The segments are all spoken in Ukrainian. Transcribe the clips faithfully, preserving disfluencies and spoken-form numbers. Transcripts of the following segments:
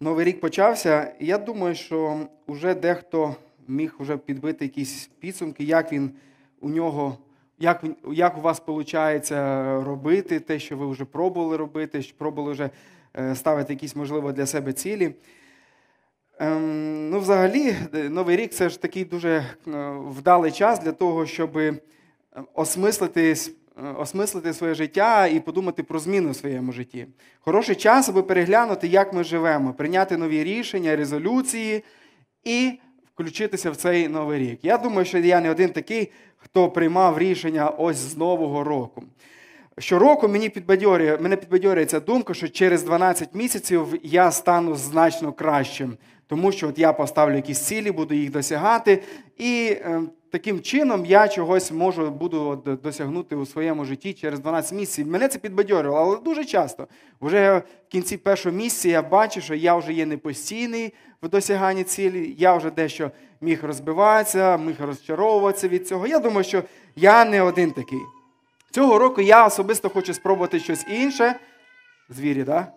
новий рік почався, і я думаю, що вже дехто міг вже підбити якісь підсумки, як він у нього, як, він, як у вас виходить робити те, що ви вже пробували робити, що пробували вже ставити якісь, можливо, для себе цілі. Ем, ну, взагалі, Новий рік – це ж такий дуже вдалий час для того, щоб осмислити, осмислити своє життя і подумати про зміни в своєму житті. Хороший час, аби переглянути, як ми живемо, прийняти нові рішення, резолюції і включитися в цей Новий рік. Я думаю, що я не один такий, хто приймав рішення ось з Нового року. Щороку мені підбадьорює, мене підбадьорює ця думка, що через дванадцять місяців я стану значно кращим, тому що от я поставлю якісь цілі, буду їх досягати, і е, таким чином я чогось можу, буду досягнути у своєму житті через дванадцять місяців. Мене це підбадьорювало, але дуже часто. Вже в кінці першого місяця я бачу, що я вже є непостійний в досяганні цілі, я вже дещо міг розбиватися, міг розчаровуватися від цього. Я думаю, що я не один такий. Цього року я особисто хочу спробувати щось інше. Звірі, так?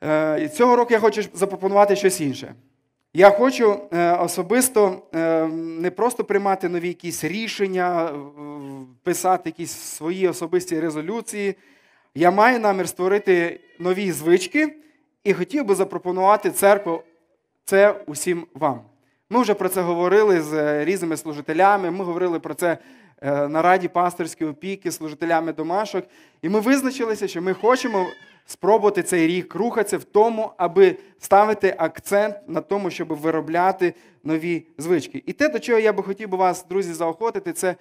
Да? Цього року я хочу запропонувати щось інше. Я хочу особисто не просто приймати нові якісь рішення, писати якісь свої особисті резолюції. Я маю намір створити нові звички і хотів би запропонувати церкву це усім вам. Ми вже про це говорили з різними служителями, ми говорили про це на раді пасторської опіки, служителями домашок. І ми визначилися, що ми хочемо спробувати цей рік рухатися в тому, аби ставити акцент на тому, щоб виробляти нові звички. І те, до чого я би хотів би вас, друзі, заохотити, це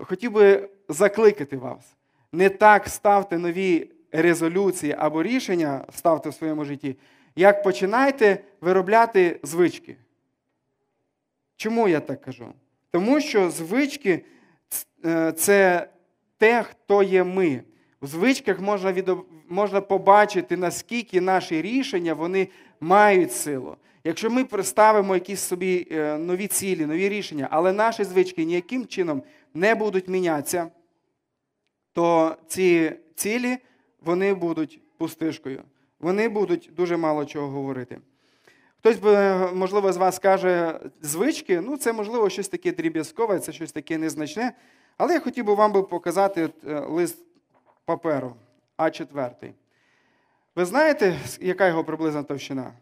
хотів би закликати вас. Не так ставте нові резолюції або рішення, ставте в своєму житті, як починайте виробляти звички. Чому я так кажу? Тому що звички – це те, хто є ми. У звичках можна, відоб... можна побачити, наскільки наші рішення вони мають силу. Якщо ми представимо якісь собі нові цілі, нові рішення, але наші звички ніяким чином не будуть мінятися, то ці цілі вони будуть пустишкою. Вони будуть дуже мало чого говорити. Хтось, можливо, з вас каже звички, ну це, можливо, щось таке дріб'язкове, це щось таке незначне, але я хотів би вам показати лист паперу а чотири. Ви знаєте, яка його приблизна товщина?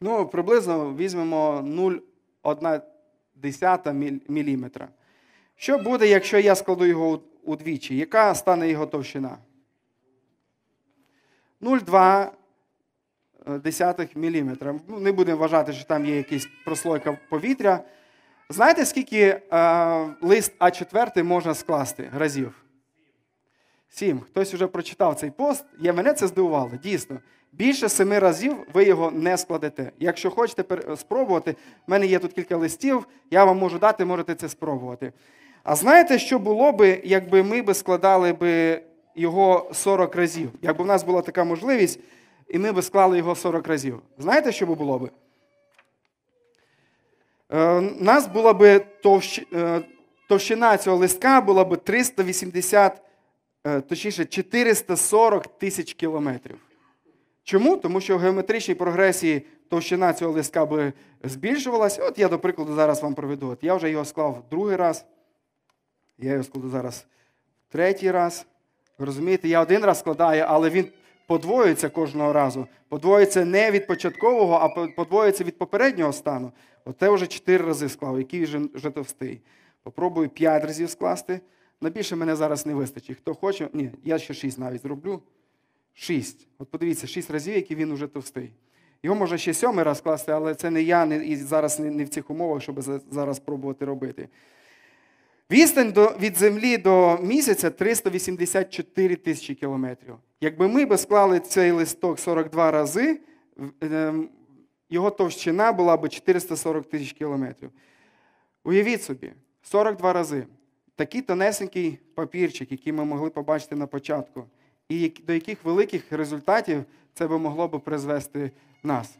Ну, приблизно візьмемо нуль цілих одна міліметра. Що буде, якщо я складу його удвічі? Яка стане його товщина? нуль цілих дві міліметра. Не будемо вважати, що там є якась прослойка повітря. Знаєте, скільки е, лист а чотири можна скласти разів? Сім. Хтось вже прочитав цей пост, і мене це здивувало, дійсно. Більше семи разів ви його не складете. Якщо хочете спробувати, в мене є тут кілька листів, я вам можу дати, можете це спробувати. А знаєте, що було би, якби ми би складали би його сорок разів? Якби в нас була така можливість, і ми би склали його сорок разів. Знаєте, що би було би? У нас була би товщ... товщина цього листка була би триста вісімдесят, точніше чотириста сорок тисяч кілометрів. Чому? Тому що в геометричній прогресії товщина цього листка би збільшувалася. От я, до прикладу, зараз вам проведу. От я вже його склав другий раз. Я його складу зараз третій раз. Ви розумієте, я один раз складаю, але він подвоюється кожного разу. Подвоюється не від початкового, а подвоюється від попереднього стану. Оце вже чотири рази склав, який вже товстий. Попробую п'ять разів скласти. На більше мене зараз не вистачить. Хто хоче, ні, я ще шість навіть зроблю. Шість. От подивіться, шість разів, який він вже товстий. Його можна ще сьомий раз скласти, але це не я, не, і зараз не, не в цих умовах, щоб зараз пробувати робити. Відстань до, від землі до місяця триста вісімдесят чотири тисячі кілометрів. Якби ми б склали цей листок сорок два рази, його товщина була б чотириста сорок тисяч кілометрів. Уявіть собі, сорок два рази. Такий тонесенький папірчик, який ми могли побачити на початку, і до яких великих результатів це би могло б призвести нас.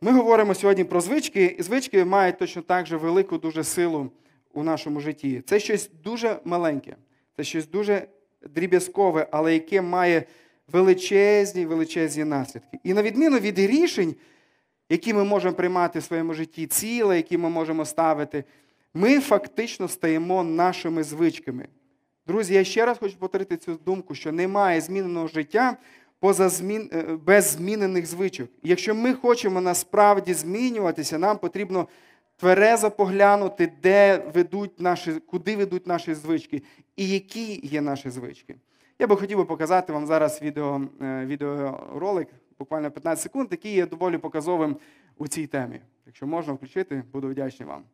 Ми говоримо сьогодні про звички, і звички мають точно так же велику дуже силу у нашому житті. Це щось дуже маленьке, це щось дуже дріб'язкове, але яке має величезні, величезні наслідки. І на відміну від рішень, які ми можемо приймати в своєму житті, цілі, які ми можемо ставити, ми фактично стаємо нашими звичками. Друзі, я ще раз хочу повторити цю думку, що немає зміненого життя поза змін... без змінених звичок. І якщо ми хочемо насправді змінюватися, нам потрібно тверезо поглянути, де ведуть наші, куди ведуть наші звички і які є наші звички. Я би хотів би показати вам зараз відео, відеоролик, буквально п'ятнадцять секунд, який є доволі показовим у цій темі. Якщо можна включити, буду вдячний вам.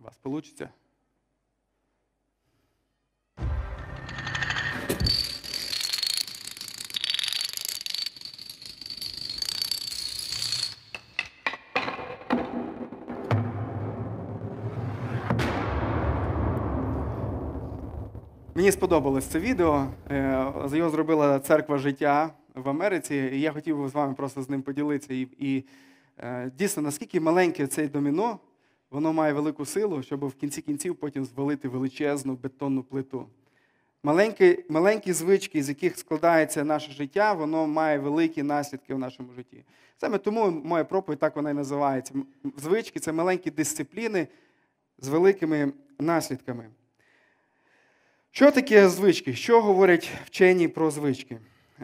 У вас вийде? Мені сподобалось це відео, його зробила Церква Життя в Америці, і я хотів з вами просто з ним поділитися. І, і дійсно, наскільки маленьке цей доміно, воно має велику силу, щоб в кінці кінців потім звалити величезну бетонну плиту. Маленькі, маленькі звички, з яких складається наше життя, воно має великі наслідки в нашому житті. Саме тому моя проповідь так вона і називається. Звички – це маленькі дисципліни з великими наслідками. Що таке звички? Що говорять вчені про звички?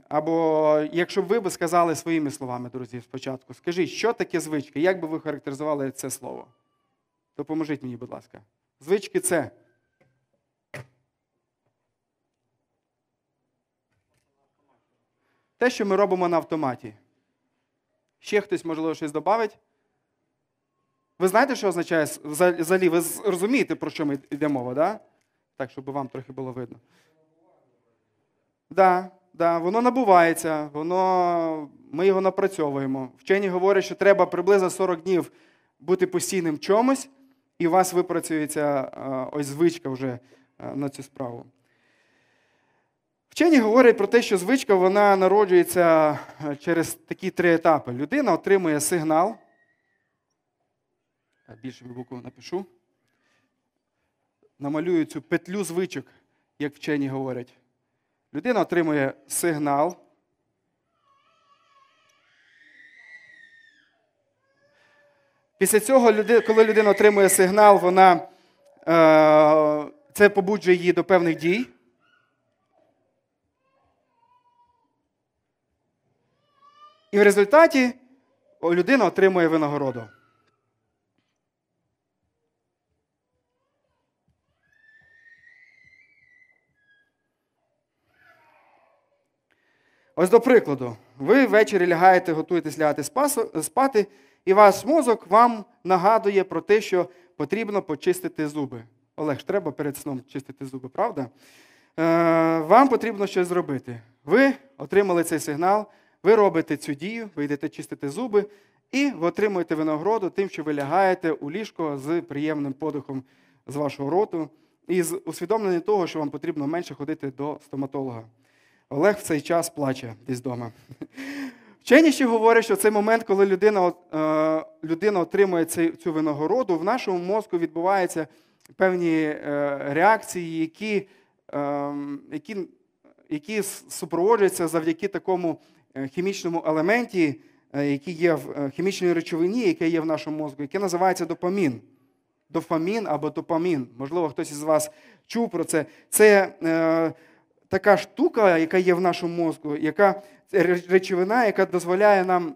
Або, якщо б ви б сказали своїми словами, друзі, спочатку, скажіть, що таке звички? Як би ви характеризували це слово? Допоможіть мені, будь ласка. Звички – це? Те, що ми робимо на автоматі. Ще хтось, можливо, щось додавить? Ви знаєте, що означає взагалі? Ви розумієте, про що ми йде мова, так? Да? Так, щоб вам трохи було видно. Да, да, воно набувається, воно, ми його напрацьовуємо. Вчені говорять, що треба приблизно сорок днів бути постійним чомусь, і у вас випрацюється ось звичка вже на цю справу. Вчені говорять про те, що звичка, вона народжується через такі три етапи. Людина отримує сигнал. Більше букву напишу. Намалюю цю петлю звичок, як вчені говорять. Людина отримує сигнал. Після цього, коли людина отримує сигнал, вона, це побуджує її до певних дій. І в результаті людина отримує винагороду. Ось до прикладу, ви ввечері лягаєте, готуєтесь лягати спати, і ваш мозок вам нагадує про те, що потрібно почистити зуби. Олег, ж треба перед сном чистити зуби, правда? Е, вам потрібно щось зробити. Ви отримали цей сигнал, ви робите цю дію, ви йдете чистити зуби, і ви отримуєте винагороду тим, що ви лягаєте у ліжко з приємним подихом з вашого роту і з усвідомленням того, що вам потрібно менше ходити до стоматолога. Олег в цей час плаче десь вдома. Вчені ще говорять, що в цей момент, коли людина, е, людина отримує цю винагороду, в нашому мозку відбуваються певні е, реакції, які, е, які, які супроводжуються завдяки такому хімічному елементі, е, який є в е, хімічній речовині, яка є в нашому мозку, яке називається допамін. Дофамін або допамін. Можливо, хтось із вас чув про це. Це... Е, Така штука, яка є в нашому мозку, яка речовина, яка дозволяє нам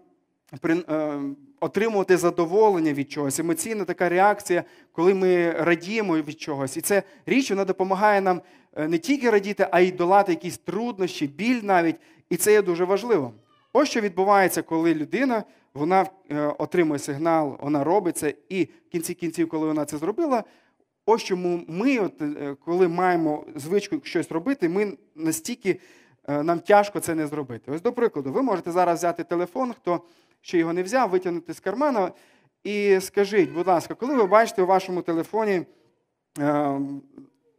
при, е, отримувати задоволення від чогось. Емоційна така реакція, коли ми радіємо від чогось. І ця річ, вона допомагає нам не тільки радіти, а й долати якісь труднощі, біль навіть. І це є дуже важливо. Ось що відбувається, коли людина, вона е, отримує сигнал, вона робить це, і в кінці кінців, коли вона це зробила, ось чому ми, от, коли маємо звичку щось робити, ми настільки, нам тяжко це не зробити. Ось, до прикладу, ви можете зараз взяти телефон, хто ще його не взяв, витягнути з кармана і скажіть, будь ласка, коли ви бачите у вашому телефоні е,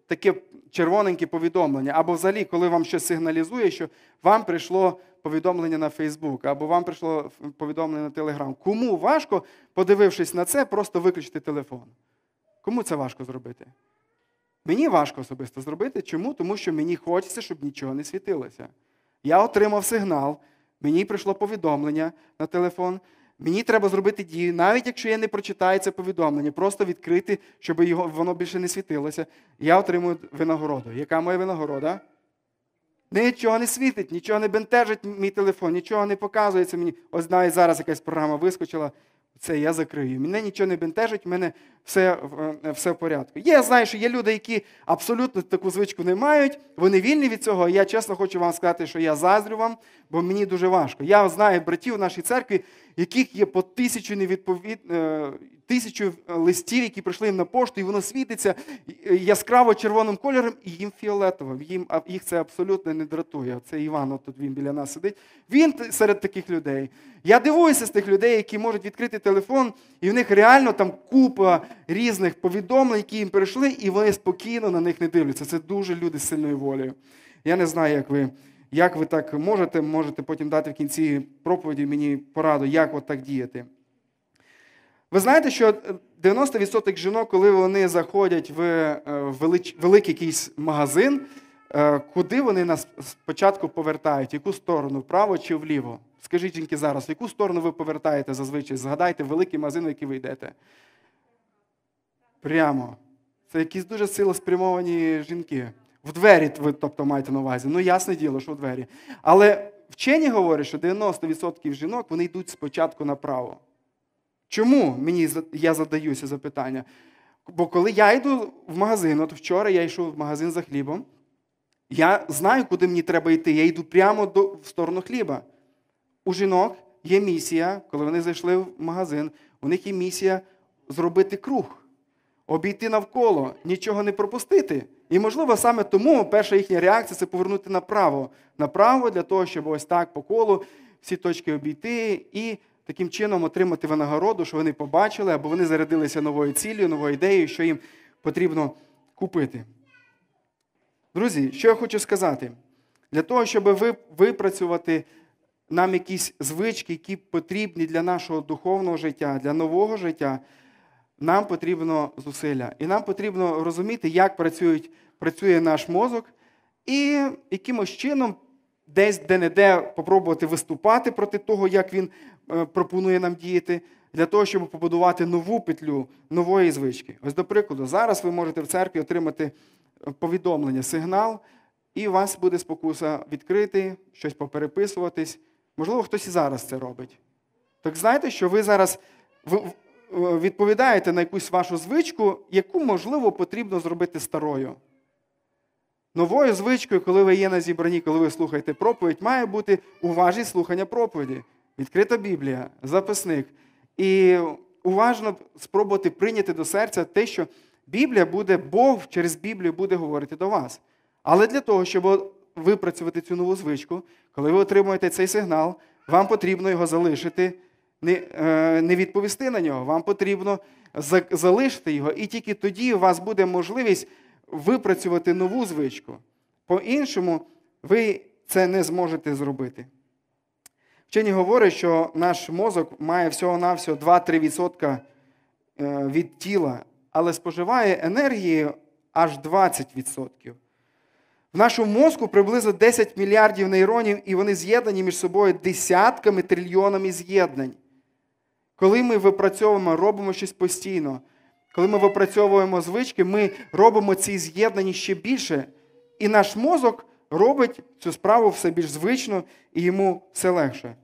таке червоненьке повідомлення, або взагалі, коли вам щось сигналізує, що вам прийшло повідомлення на Facebook, або вам прийшло повідомлення на Telegram. Кому важко, подивившись на це, просто виключити телефон? Кому це важко зробити? Мені важко особисто зробити. Чому? Тому що мені хочеться, щоб нічого не світилося. Я отримав сигнал, мені прийшло повідомлення на телефон, мені треба зробити дію, навіть якщо я не прочитаю це повідомлення, просто відкрити, щоб його, воно більше не світилося. Я отримую винагороду. Яка моя винагорода? Нічого не світить, нічого не бентежить мій телефон, нічого не показується мені. Ось навіть зараз якась програма вискочила, це я закрию. Мене нічого не бентежить, в мене все, все в порядку. Я знаю, що є люди, які абсолютно таку звичку не мають, вони вільні від цього. Я чесно хочу вам сказати, що я заздрю вам, бо мені дуже важко. Я знаю братів в нашій церкві, яких є по тисячу, невідповід... тисячу листів, які прийшли їм на пошту, і воно світиться яскраво червоним кольором, і їм фіолетовим. Їм... Їх це абсолютно не дратує. Це Іван, от тут він біля нас сидить. Він серед таких людей. Я дивуюся з тих людей, які можуть відкрити телефон, і в них реально там купа різних повідомлень, які їм прийшли, і вони спокійно на них не дивляться. Це дуже люди з сильною волею. Я не знаю, як ви, як ви так можете, можете потім дати в кінці проповіді мені пораду, як от так діяти. Ви знаєте, що дев'яносто відсотків жінок, коли вони заходять в велич, великий якийсь магазин, куди вони нас спочатку повертають? Яку сторону? Вправо чи вліво? Скажіть, жінки, зараз, в яку сторону ви повертаєте зазвичай? Згадайте великий магазин, в який ви йдете. Прямо. Це якісь дуже силоспрямовані жінки. В двері ви, тобто, маєте на увазі. Ну, ясне діло, що в двері. Але вчені говорять, що дев'яносто відсотків жінок, вони йдуть спочатку направо. Чому? Мені, я задаюся запитання. Бо коли я йду в магазин, от вчора я йшов в магазин за хлібом, я знаю, куди мені треба йти. Я йду прямо до, в сторону хліба. У жінок є місія, коли вони зайшли в магазин, у них є місія зробити круг, обійти навколо, нічого не пропустити. І, можливо, саме тому перша їхня реакція – це повернути направо. Направо для того, щоб ось так по колу всі точки обійти і таким чином отримати винагороду, що вони побачили, або вони зарядилися новою ціллю, новою ідеєю, що їм потрібно купити. Друзі, що я хочу сказати. Для того, щоб випрацювати нам якісь звички, які потрібні для нашого духовного життя, для нового життя, нам потрібно зусилля. І нам потрібно розуміти, як працюють, працює наш мозок, і якимось чином десь, де-не-де, попробувати виступати проти того, як він пропонує нам діяти, для того, щоб побудувати нову петлю нової звички. Ось, до прикладу, зараз ви можете в церкві отримати повідомлення, сигнал, і у вас буде спокуса відкрити, щось попереписуватись. Можливо, хтось і зараз це робить. Так знаєте, що ви зараз відповідаєте на якусь вашу звичку, яку, можливо, потрібно зробити старою. Новою звичкою, коли ви є на зібранні, коли ви слухаєте проповідь, має бути уважність слухання проповіді. Відкрита Біблія, записник. І уважно спробувати прийняти до серця те, що Біблія буде, Бог через Біблію буде говорити до вас. Але для того, щоб випрацювати цю нову звичку, коли ви отримуєте цей сигнал, вам потрібно його залишити, не, е, не відповісти на нього, вам потрібно за, залишити його, і тільки тоді у вас буде можливість випрацювати нову звичку. По-іншому ви це не зможете зробити. Вчені говорять, що наш мозок має всього-навсього два-три відсотки від тіла, але споживає енергії аж двадцять відсотків. В нашому мозку приблизно десять мільярдів нейронів, і вони з'єднані між собою десятками, трильйонами з'єднань. Коли ми випрацьовуємо, робимо щось постійно, коли ми випрацьовуємо звички, ми робимо ці з'єднання ще більше, і наш мозок робить цю справу все більш звично, і йому все легше.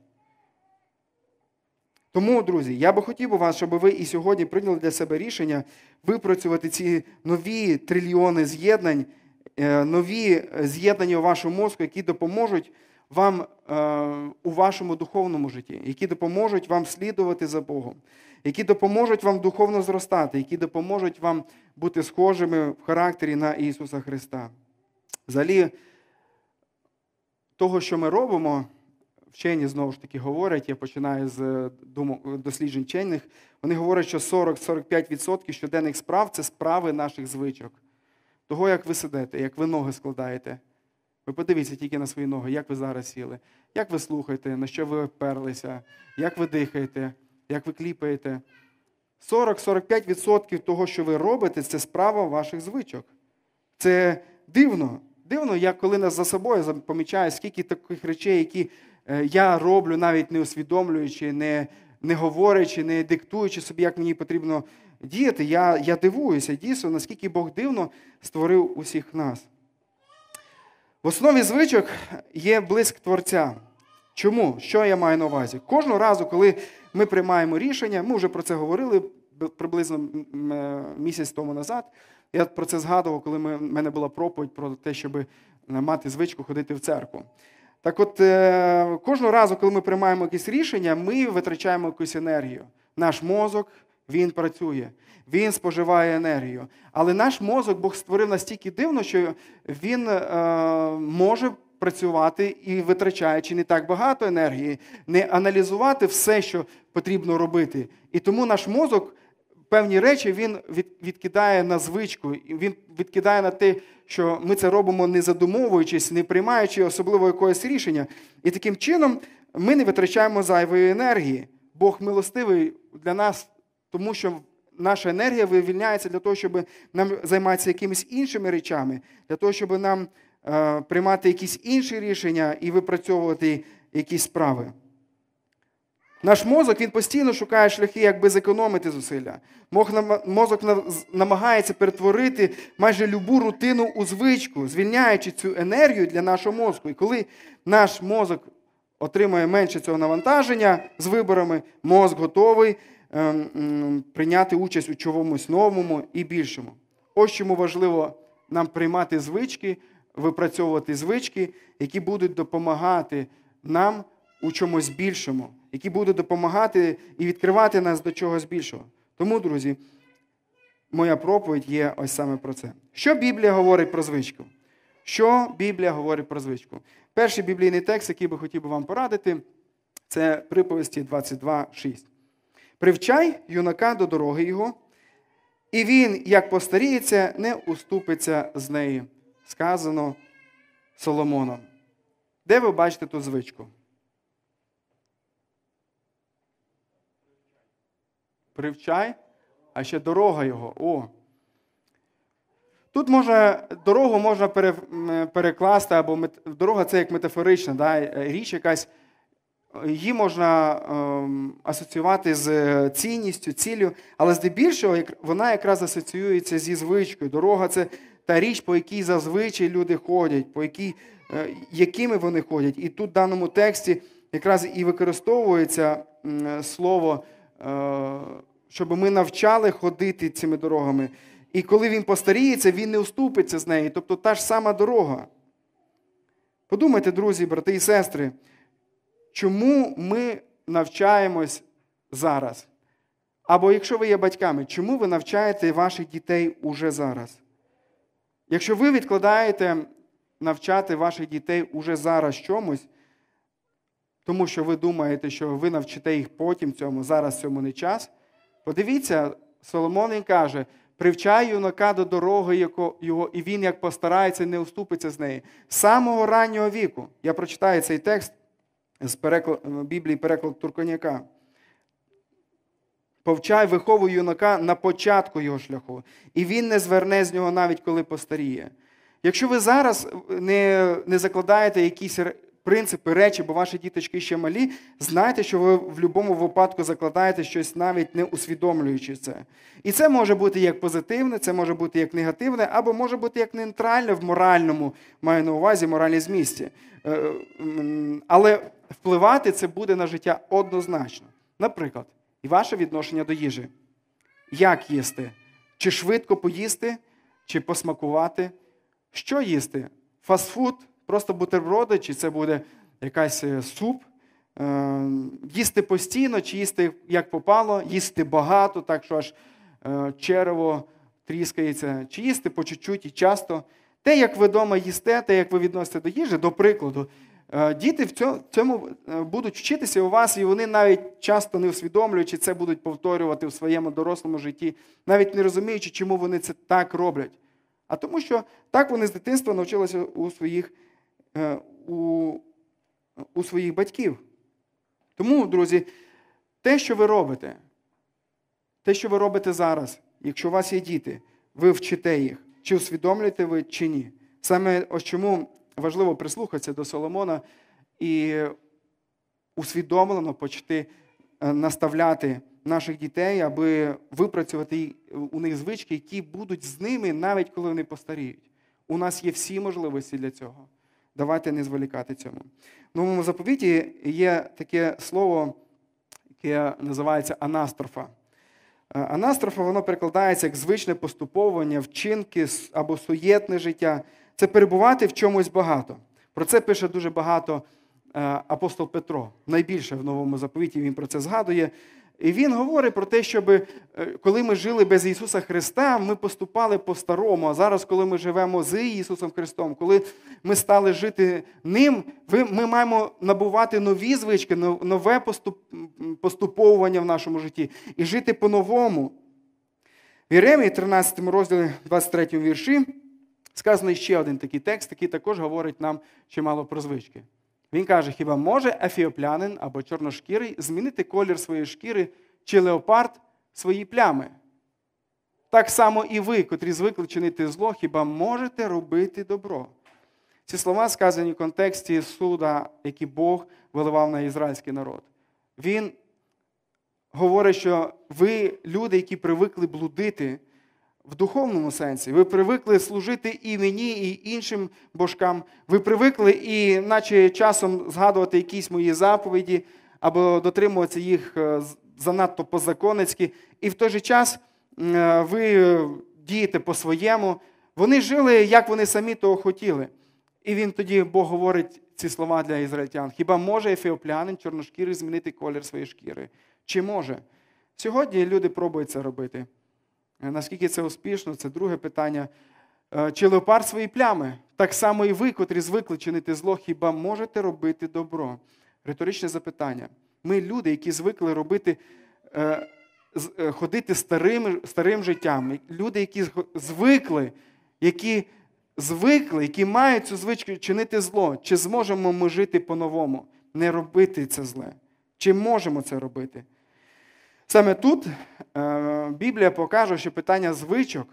Тому, друзі, я би хотів би вас, щоб ви і сьогодні прийняли для себе рішення випрацювати ці нові трильйони з'єднань, нові з'єднання у вашому мозку, які допоможуть вам у вашому духовному житті, які допоможуть вам слідувати за Богом, які допоможуть вам духовно зростати, які допоможуть вам бути схожими в характері на Ісуса Христа. Взагалі, того, що ми робимо, вчені, знову ж таки, говорять, я починаю з досліджень вчених, вони говорять, що сорок-сорок п'ять відсотків щоденних справ – це справи наших звичок. Того, як ви сидите, як ви ноги складаєте, Ви подивіться тільки на свої ноги, як ви зараз сіли, як ви слухаєте, на що ви вперлися, як ви дихаєте, як ви кліпаєте. сорок-сорок п'ять відсотків того, що ви робите, це справа ваших звичок. Це дивно. Дивно, я коли нас за собою помічаю, скільки таких речей, які я роблю, навіть не усвідомлюючи, не, не говорячи, не диктуючи собі, як мені потрібно діяти. Я, я дивуюся, дійсно, наскільки Бог дивно створив усіх нас. В основі звичок є блиск Творця. Чому? Що я маю на увазі? Кожного разу, коли ми приймаємо рішення, ми вже про це говорили приблизно місяць тому назад, я про це згадував, коли в мене була проповідь про те, щоб мати звичку ходити в церкву. Так от, кожного разу, коли ми приймаємо якісь рішення, ми витрачаємо якусь енергію. Наш мозок, він працює, він споживає енергію. Але наш мозок Бог створив настільки дивно, що він е, може працювати і витрачаючи не так багато енергії, не аналізувати все, що потрібно робити. І тому наш мозок певні речі він відкидає на звичку, він відкидає на те, що ми це робимо не задумовуючись, не приймаючи особливо якогось рішення. І таким чином ми не витрачаємо зайвої енергії. Бог милостивий для нас, тому що наша енергія вивільняється для того, щоб нам займатися якимись іншими речами, для того, щоб нам е, приймати якісь інші рішення і випрацьовувати якісь справи. Наш мозок, він постійно шукає шляхи, якби зекономити зусилля. Мозок намагається перетворити майже любу рутину у звичку, звільняючи цю енергію для нашого мозку. І коли наш мозок отримує менше цього навантаження з виборами, мозок готовий прийняти участь у чомусь новому і більшому. Ось чому важливо нам приймати звички, випрацьовувати звички, які будуть допомагати нам у чомусь більшому, які будуть допомагати і відкривати нас до чогось більшого. Тому, друзі, моя проповідь є ось саме про це. Що Біблія говорить про звичку? Що Біблія говорить про звичку? Перший біблійний текст, який би хотів би вам порадити, це приповісті двадцять два шість. «Привчай юнака до дороги його, і він, як постаріється, не уступиться з неї», сказано Соломоном. Де ви бачите ту звичку? Привчай, а ще дорога його. О. Тут можна, дорогу можна пере, перекласти, або дорога це як метафорична, да, річ якась, її можна ем, асоціювати з цінністю, ціллю, але здебільшого вона якраз асоціюється зі звичкою. Дорога – це та річ, по якій зазвичай люди ходять, по якій, е, якими вони ходять. І тут в даному тексті якраз і використовується е, слово, е, щоб ми навчали ходити цими дорогами. І коли він постаріється, він не уступиться з неї. Тобто та ж сама дорога. Подумайте, друзі, брати і сестри, чому ми навчаємось зараз? Або якщо ви є батьками, чому ви навчаєте ваших дітей уже зараз? Якщо ви відкладаєте навчати ваших дітей уже зараз чомусь, тому що ви думаєте, що ви навчите їх потім цьому, зараз цьому не час, подивіться, Соломон він каже, «Привчай юнака до дороги його, і він, як постарається, не уступиться з неї». З самого раннього віку, я прочитаю цей текст, з переклад, Біблії переклад Турконяка. «Повчай, виховуй юнака на початку його шляху, і він не зверне з нього навіть коли постаріє». Якщо ви зараз не, не закладаєте якісь принципи, речі, бо ваші діточки ще малі, знайте, що ви в будь-якому випадку закладаєте щось, навіть не усвідомлюючи це. І це може бути як позитивне, це може бути як негативне, або може бути як нейтральне в моральному, маю на увазі, моральній змісті. Але впливати це буде на життя однозначно. Наприклад, і ваше відношення до їжі. Як їсти? Чи швидко поїсти? Чи посмакувати? Що їсти? Фастфуд? Просто бутерброди? Чи це буде якась суп? Їсти постійно? Чи їсти як попало? Їсти багато, так що аж черево тріскається? Чи їсти по чуть-чуть і часто? Те, як ви вдома їсте, те, як ви відносите до їжі, до прикладу, діти в цьому будуть вчитися у вас, і вони навіть часто не усвідомлюючи, це будуть повторювати у своєму дорослому житті, навіть не розуміючи, чому вони це так роблять. А тому що так вони з дитинства навчилися у своїх у, у своїх батьків. Тому, друзі, те, що ви робите, те, що ви робите зараз, якщо у вас є діти, ви вчите їх, чи усвідомлюєте ви, чи ні. Саме ось чому важливо прислухатися до Соломона і усвідомлено почати наставляти наших дітей, аби випрацювати у них звички, які будуть з ними, навіть коли вони постаріють. У нас є всі можливості для цього. Давайте не зволікати цьому. В Новому заповіті є таке слово, яке називається анастрофа. Анастрофа, воно перекладається як звичне поступовування, вчинки або суєтне життя. Це перебувати в чомусь багато. Про це пише дуже багато апостол Петро. Найбільше в Новому заповіті він про це згадує. І він говорить про те, щоб коли ми жили без Ісуса Христа, ми поступали по-старому. А зараз, коли ми живемо з Ісусом Христом, коли ми стали жити ним, ми маємо набувати нові звички, нове поступовування в нашому житті і жити по-новому. В Єремії тринадцятому розділі двадцять третьому вірші сказано ще один такий текст, який також говорить нам чимало про звички. Він каже, хіба може ефіоплянин або чорношкірий змінити колір своєї шкіри чи леопард свої плями? Так само і ви, котрі звикли чинити зло, хіба можете робити добро? Ці слова сказані в контексті суда, який Бог виливав на ізраїльський народ. Він говорить, що ви, люди, які привикли блудити в духовному сенсі, ви привикли служити і мені, і іншим божкам. Ви привикли і наче часом згадувати якісь мої заповіді, або дотримуватися їх занадто позаконницьки. І в той же час ви дієте по-своєму. Вони жили, як вони самі того хотіли. І він тоді, Бог говорить ці слова для ізраїльтян. Хіба може ефіоплянин, чорношкірий змінити колір своєї шкіри? Чи може? Сьогодні люди пробують це робити. Наскільки це успішно, це друге питання. Чи леопард свої плями? Так само і ви, котрі звикли чинити зло, хіба можете робити добро? Риторичне запитання. Ми люди, які звикли робити, ходити старим, старим життям. Люди, які звикли, які звикли, які мають цю звичку чинити зло. Чи зможемо ми жити по-новому? Не робити це зле. Чи можемо це робити? Саме тут Біблія покаже, що питання звичок,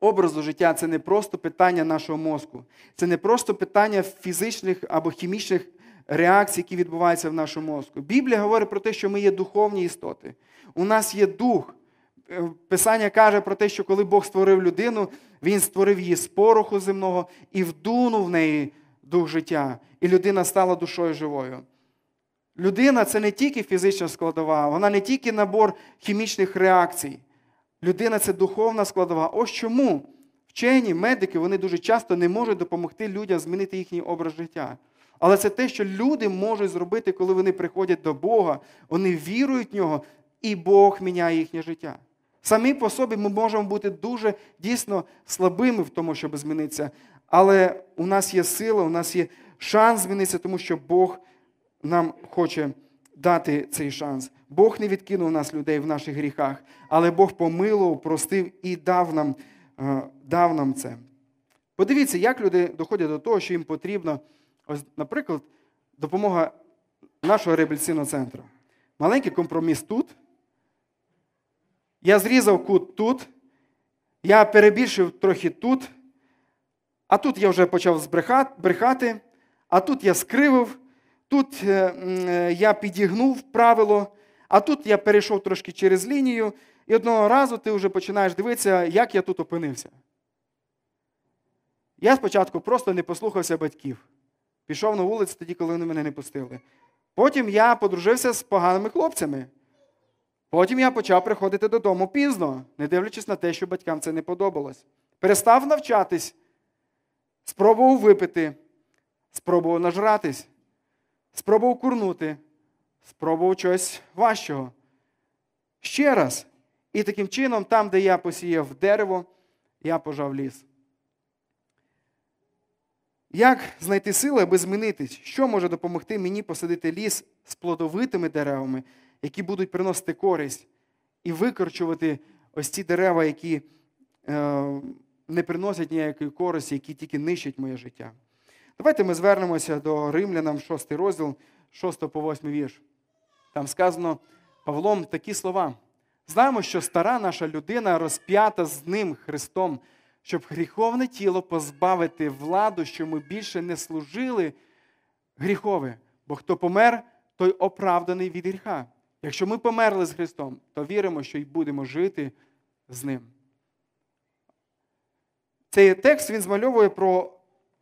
образу життя – це не просто питання нашого мозку. Це не просто питання фізичних або хімічних реакцій, які відбуваються в нашому мозку. Біблія говорить про те, що ми є духовні істоти. У нас є дух. Писання каже про те, що коли Бог створив людину, Він створив її з пороху земного і вдунув в неї дух життя. І людина стала душою живою. Людина – це не тільки фізична складова, вона не тільки набір хімічних реакцій. Людина – це духовна складова. Ось чому вчені, медики, вони дуже часто не можуть допомогти людям змінити їхній образ життя. Але це те, що люди можуть зробити, коли вони приходять до Бога, вони вірують в Нього, і Бог міняє їхнє життя. Самі по собі ми можемо бути дуже, дійсно, слабими в тому, щоб змінитися. Але у нас є сила, у нас є шанс змінитися, тому що Бог нам хоче дати цей шанс. Бог не відкинув нас, людей, в наших гріхах, але Бог помилував, простив і дав нам, дав нам це. Подивіться, як люди доходять до того, що їм потрібно, ось, наприклад, допомога нашого реабілітаційного центру. Маленький компроміс тут, я зрізав кут тут, я перебільшив трохи тут, а тут я вже почав збрехати, брехати, а тут я скривив, тут я підігнув правило, а тут я перейшов трошки через лінію, і одного разу ти вже починаєш дивитися, як я тут опинився. Я спочатку просто не послухався батьків. Пішов на вулицю тоді, коли вони мене не пустили. Потім я подружився з поганими хлопцями. Потім я почав приходити додому пізно, не дивлячись на те, що батькам це не подобалось. Перестав навчатись, спробував випити, спробував нажратись. Спробував курнути, спробував щось важчого. Ще раз. І таким чином, там, де я посіяв дерево, я пожав ліс. Як знайти сили, аби змінитись? Що може допомогти мені посадити ліс з плодовитими деревами, які будуть приносити користь, і викорчувати ось ці дерева, які е, не приносять ніякої користі, які тільки нищать моє життя? Давайте ми звернемося до Римлянам, шостий розділ, шостий по восьмий вірш. Там сказано Павлом такі слова. Знаємо, що стара наша людина розп'ята з ним Христом, щоб гріховне тіло позбавити владу, що ми більше не служили гріхове. Бо хто помер, той оправданий від гріха. Якщо ми померли з Христом, то віримо, що й будемо жити з ним. Цей текст, він змальовує про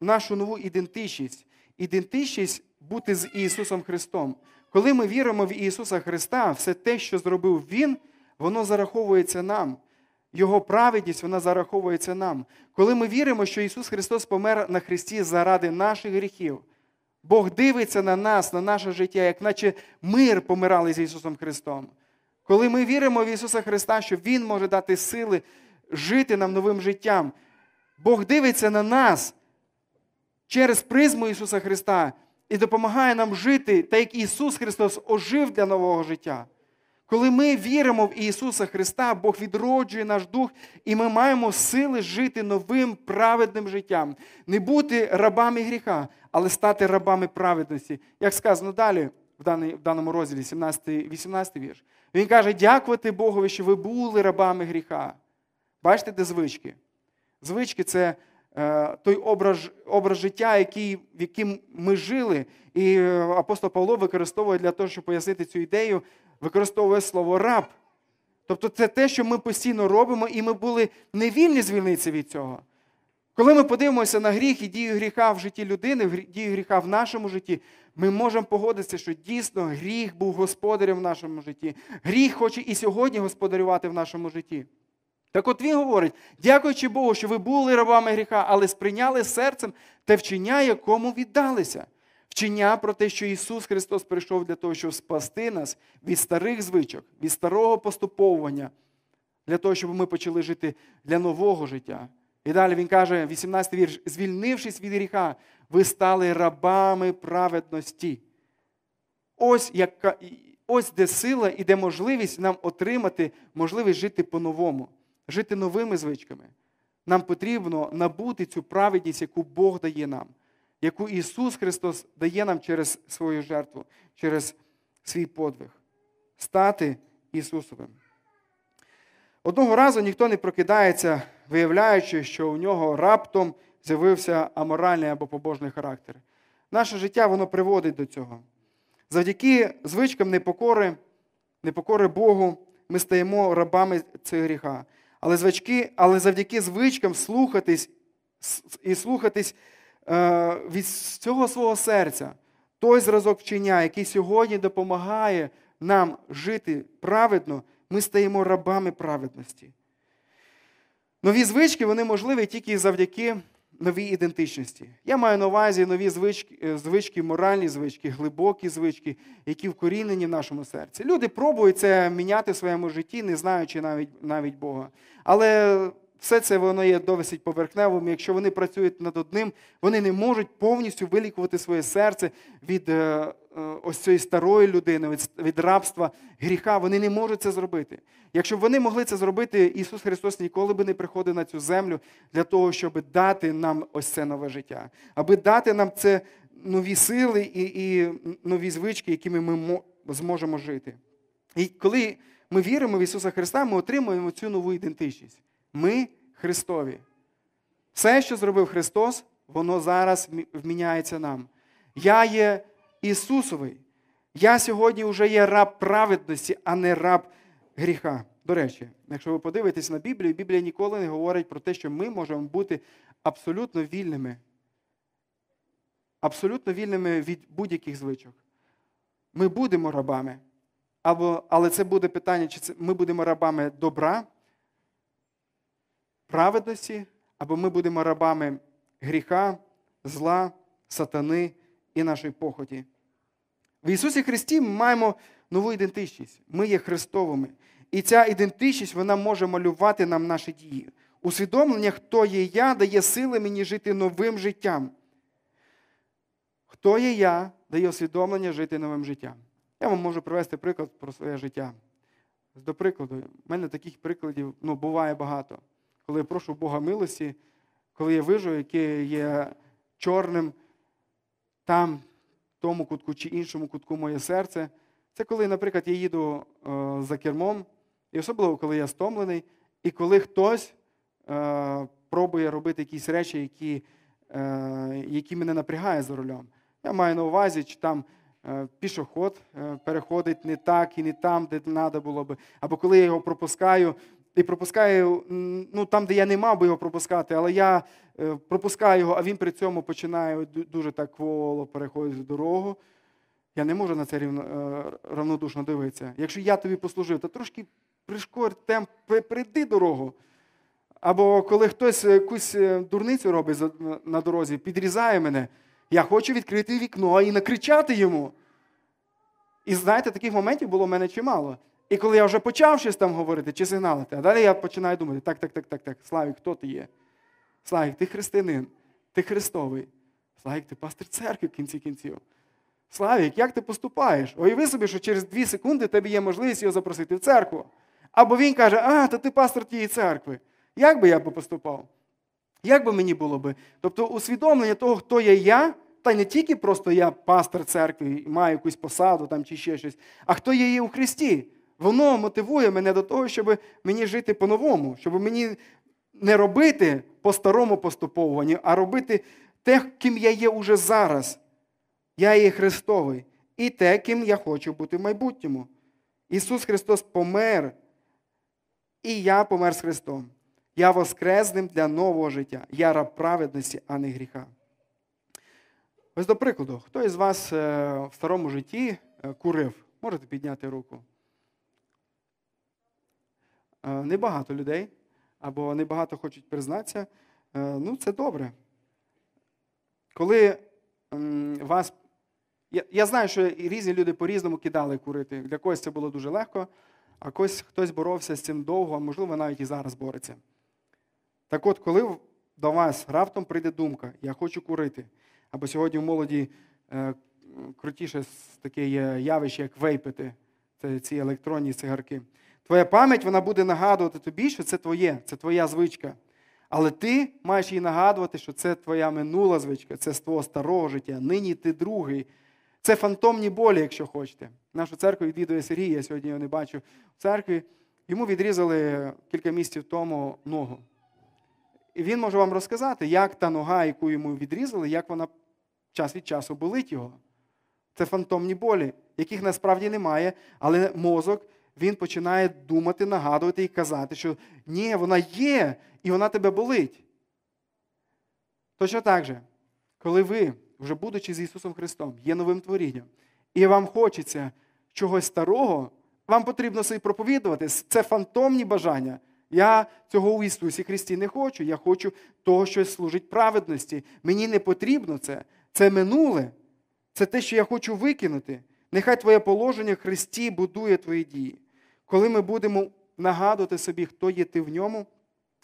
нашу нову ідентичність. Ідентичність бути з Ісусом Христом. Коли ми віримо в Ісуса Христа, все те, що зробив Він, воно зараховується нам. Його праведність, вона зараховується нам. Коли ми віримо, що Ісус Христос помер на хресті заради наших гріхів, Бог дивиться на нас, на наше життя, як наче мир помирали з Ісусом Христом. Коли ми віримо в Ісуса Христа, що Він може дати сили жити нам новим життям, Бог дивиться на нас через призму Ісуса Христа і допомагає нам жити, так як Ісус Христос ожив для нового життя. Коли ми віримо в Ісуса Христа, Бог відроджує наш дух, і ми маємо сили жити новим праведним життям. Не бути рабами гріха, але стати рабами праведності. Як сказано далі, в даному розділі, сімнадцятий-вісімнадцятий вірш. Він каже, дякувати Богові, що ви були рабами гріха. Бачите, де звички? Звички – це е, той образ, образ життя, який, в яким ми жили. І апостол Павло використовує для того, щоб пояснити цю ідею, використовує слово «раб». Тобто це те, що ми постійно робимо, і ми були не вільні звільнитися від цього. Коли ми подивимося на гріх і дію гріха в житті людини, дію гріха в нашому житті, ми можемо погодитися, що дійсно гріх був господарем в нашому житті. Гріх хоче і сьогодні господарювати в нашому житті. Так от він говорить, дякуючи Богу, що ви були рабами гріха, але сприйняли серцем те вчення, якому віддалися. Вчення про те, що Ісус Христос прийшов для того, щоб спасти нас від старих звичок, від старого поступовування, для того, щоб ми почали жити для нового життя. І далі він каже, вісімнадцятий вірш, звільнившись від гріха, ви стали рабами праведності. Ось, як, ось де сила і де можливість нам отримати можливість жити по-новому, жити новими звичками. Нам потрібно набути цю праведність, яку Бог дає нам, яку Ісус Христос дає нам через свою жертву, через свій подвиг. Стати Ісусовим. Одного разу ніхто не прокидається, виявляючи, що у нього раптом з'явився аморальний або побожний характер. Наше життя, воно приводить до цього. Завдяки звичкам непокори, непокори Богу, ми стаємо рабами цього гріха. Але, звички, але завдяки звичкам слухатись і слухатись від цього свого серця, той зразок вчення, який сьогодні допомагає нам жити праведно, ми стаємо рабами праведності. Нові звички, вони можливі тільки завдяки новій ідентичності. Я маю на увазі нові звички, звички, моральні звички, глибокі звички, які вкорінені в нашому серці. Люди пробують це міняти в своєму житті, не знаючи навіть, навіть Бога. Але все це воно є досить поверхневим. Якщо вони працюють над одним, вони не можуть повністю вилікувати своє серце від е, ось цієї старої людини, від, від рабства, гріха. Вони не можуть це зробити. Якщо б вони могли це зробити, Ісус Христос ніколи би не приходив на цю землю для того, щоб дати нам ось це нове життя. Аби дати нам це нові сили і, і нові звички, якими ми зможемо жити. І коли ми віримо в Ісуса Христа, ми отримуємо цю нову ідентичність. Ми Христові. Все, що зробив Христос, воно зараз вміняється нам. Я є Ісусовий. Я сьогодні вже є раб праведності, а не раб гріха. До речі, якщо ви подивитесь на Біблію, Біблія ніколи не говорить про те, що ми можемо бути абсолютно вільними. Абсолютно вільними від будь-яких звичок. Ми будемо рабами. Або, але це буде питання, чи це, ми будемо рабами добра, праведності, або ми будемо рабами гріха, зла, сатани і нашої похоті. В Ісусі Христі ми маємо нову ідентичність. Ми є Христовими. І ця ідентичність, вона може малювати нам наші дії. Усвідомлення, хто є я, дає сили мені жити новим життям. Хто є я, дає усвідомлення жити новим життям. Я вам можу привести приклад про своє життя. До прикладу, в мене таких прикладів ну, буває багато. Коли я прошу Бога милості, коли я вижу, яке є чорним, там, в тому кутку чи іншому кутку моє серце. Це коли, наприклад, я їду за кермом, і особливо, коли я стомлений, і коли хтось пробує робити якісь речі, які, які мене напрягає за рулем. Я маю на увазі, чи там пішохід переходить не так і не там, де треба було би. Або коли я його пропускаю, і пропускаю ну, там, де я не мав би його пропускати, але я пропускаю його, а він при цьому починає дуже так кволо переходити дорогу. Я не можу на це равнодушно дивитися. Якщо я тобі послужив, то трошки пришкодь темп, прийди дорогу. Або коли хтось якусь дурницю робить на дорозі, підрізає мене, я хочу відкрити вікно і накричати йому. І знаєте, таких моментів було в мене чимало. І коли я вже почав щось там говорити чи сигналити, а далі я починаю думати, так, так, так, так, так, Славік, хто ти є? Славік, ти християнин, ти христовий. Славік, ти пастир церкви в кінці кінців. Славік, як ти поступаєш? Уяви собі, що через дві секунди тобі є можливість його запросити в церкву. Або він каже, а, то ти пастор тієї церкви. Як би я би поступав? Як би мені було би? Тобто усвідомлення того, хто є я, та й не тільки просто я пастор церкви, маю якусь посаду там, чи ще щось, а хто є я у Христі. Воно мотивує мене до того, щоб мені жити по-новому, щоб мені не робити по-старому поступовуванню, а робити те, ким я є уже зараз. Я є Христовий. І те, ким я хочу бути в майбутньому. Ісус Христос помер, і я помер з Христом. Я воскрес з ним для нового життя. Я раб праведності, а не гріха. Ось до прикладу, хто із вас в старому житті курив? Можете підняти руку? Небагато людей, або небагато хочуть признатися. Ну, це добре. Коли вас... Я, я знаю, що різні люди по-різному кидали курити. Для когось це було дуже легко, а когось, хтось боровся з цим довго, а можливо навіть і зараз бореться. Так от, коли до вас раптом прийде думка, я хочу курити, або сьогодні в молоді е, крутіше таке є явище, як вейпити, це ці електронні цигарки. Твоя пам'ять, вона буде нагадувати тобі, що це твоє, це твоя звичка. Але ти маєш їй нагадувати, що це твоя минула звичка, це з твого старого життя, нині ти другий. Це фантомні болі, якщо хочете. Нашу церкву відвідує Сергій, я сьогодні його не бачу в церкві. Йому відрізали кілька місяців тому ногу. І він може вам розказати, як та нога, яку йому відрізали, як вона час від часу болить його. Це фантомні болі, яких насправді немає, але мозок, він починає думати, нагадувати і казати, що ні, вона є, і вона тебе болить. Точно так же, коли ви, вже будучи з Ісусом Христом, є новим творінням, і вам хочеться чогось старого, вам потрібно собі проповідувати. Це фантомні бажання. Я цього у Ісусі Христі не хочу, я хочу того, що служить праведності. Мені не потрібно це. Це минуле. Це те, що я хочу викинути. Нехай твоє положення в Христі будує твої дії. Коли ми будемо нагадувати собі, хто є ти в ньому,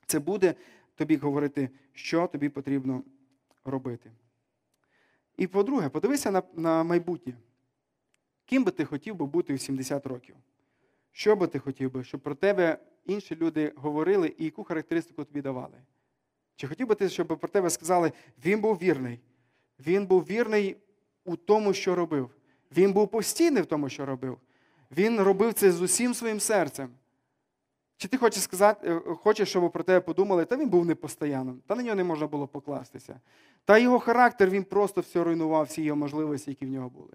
це буде тобі говорити, що тобі потрібно робити. І по-друге, подивися на, на майбутнє. Ким би ти хотів би бути в сімдесят років? Що би ти хотів би, щоб про тебе інші люди говорили і яку характеристику тобі давали? Чи хотів би ти, щоб про тебе сказали, він був вірний. Він був вірний у тому, що робив. Він був постійний в тому, що робив. Він робив це з усім своїм серцем. Чи ти хочеш сказати, хочеш, щоб про тебе подумали, та він був непостоянним, та на нього не можна було покластися. Та його характер, він просто все руйнував, всі його можливості, які в нього були.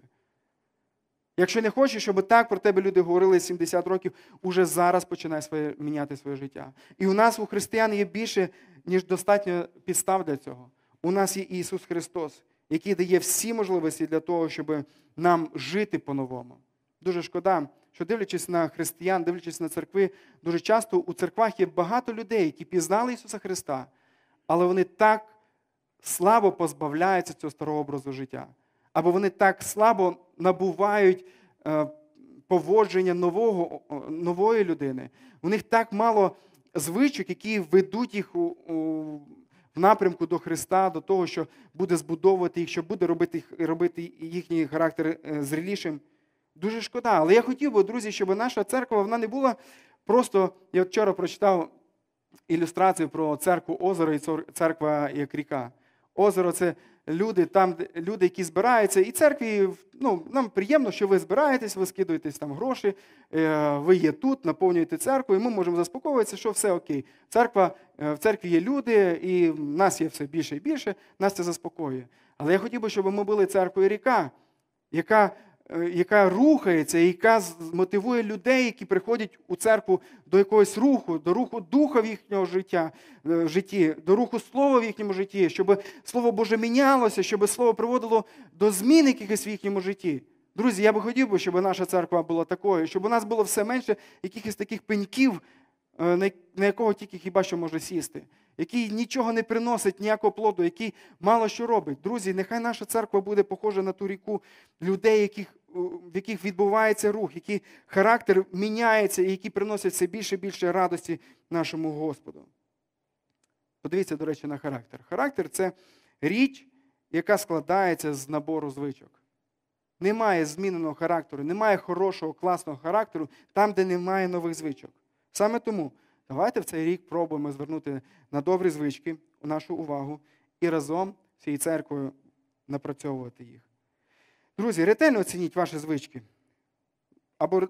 Якщо не хочеш, щоб так про тебе люди говорили сімдесят років, уже зараз починай своє, міняти своє життя. І у нас, у християн, є більше, ніж достатньо підстав для цього. У нас є Ісус Христос, який дає всі можливості для того, щоб нам жити по-новому. Дуже шкода, що дивлячись на християн, дивлячись на церкви, дуже часто у церквах є багато людей, які пізнали Ісуса Христа, але вони так слабо позбавляються цього старого образу життя. Або вони так слабо набувають поводження нового, нової людини. У них так мало звичок, які ведуть їх у, у в напрямку до Христа, до того, що буде збудовувати їх, що буде робити, робити їхній характер зрілішим. Дуже шкода. Але я хотів би, друзі, щоб наша церква, вона не була просто, я вчора прочитав ілюстрацію про церкву озера і церква як ріка. Озеро – це люди, там, люди, які збираються. І церкві, ну, нам приємно, що ви збираєтесь, ви скидуєтесь там гроші, ви є тут, наповнюєте церкву, і ми можемо заспокоюватися, що все окей. Церква, в церкві є люди, і в нас є все більше і більше, нас це заспокоює. Але я хотів би, щоб ми були церквою ріка, яка, яка рухається, яка мотивує людей, які приходять у церкву до якогось руху, до руху духа в їхньому життя, в житті, до руху слова в їхньому житті, щоб Слово Боже мінялося, щоб Слово приводило до змін якихось в їхньому житті. Друзі, я би хотів, щоб наша церква була такою, щоб у нас було все менше якихось таких пеньків, на якого тільки хіба що може сісти, який нічого не приносить, ніякого плоду, який мало що робить. Друзі, нехай наша церква буде похожа на ту ріку людей, яких, в яких відбувається рух, який характер міняється і які приносять все більше і більше радості нашому Господу. Подивіться, до речі, на характер. Характер – це річ, яка складається з набору звичок. Немає зміненого характеру, немає хорошого, класного характеру там, де немає нових звичок. Саме тому давайте в цей рік пробуємо звернути на добрі звички нашу увагу і разом з цією церквою напрацьовувати їх. Друзі, ретельно оцініть ваші звички або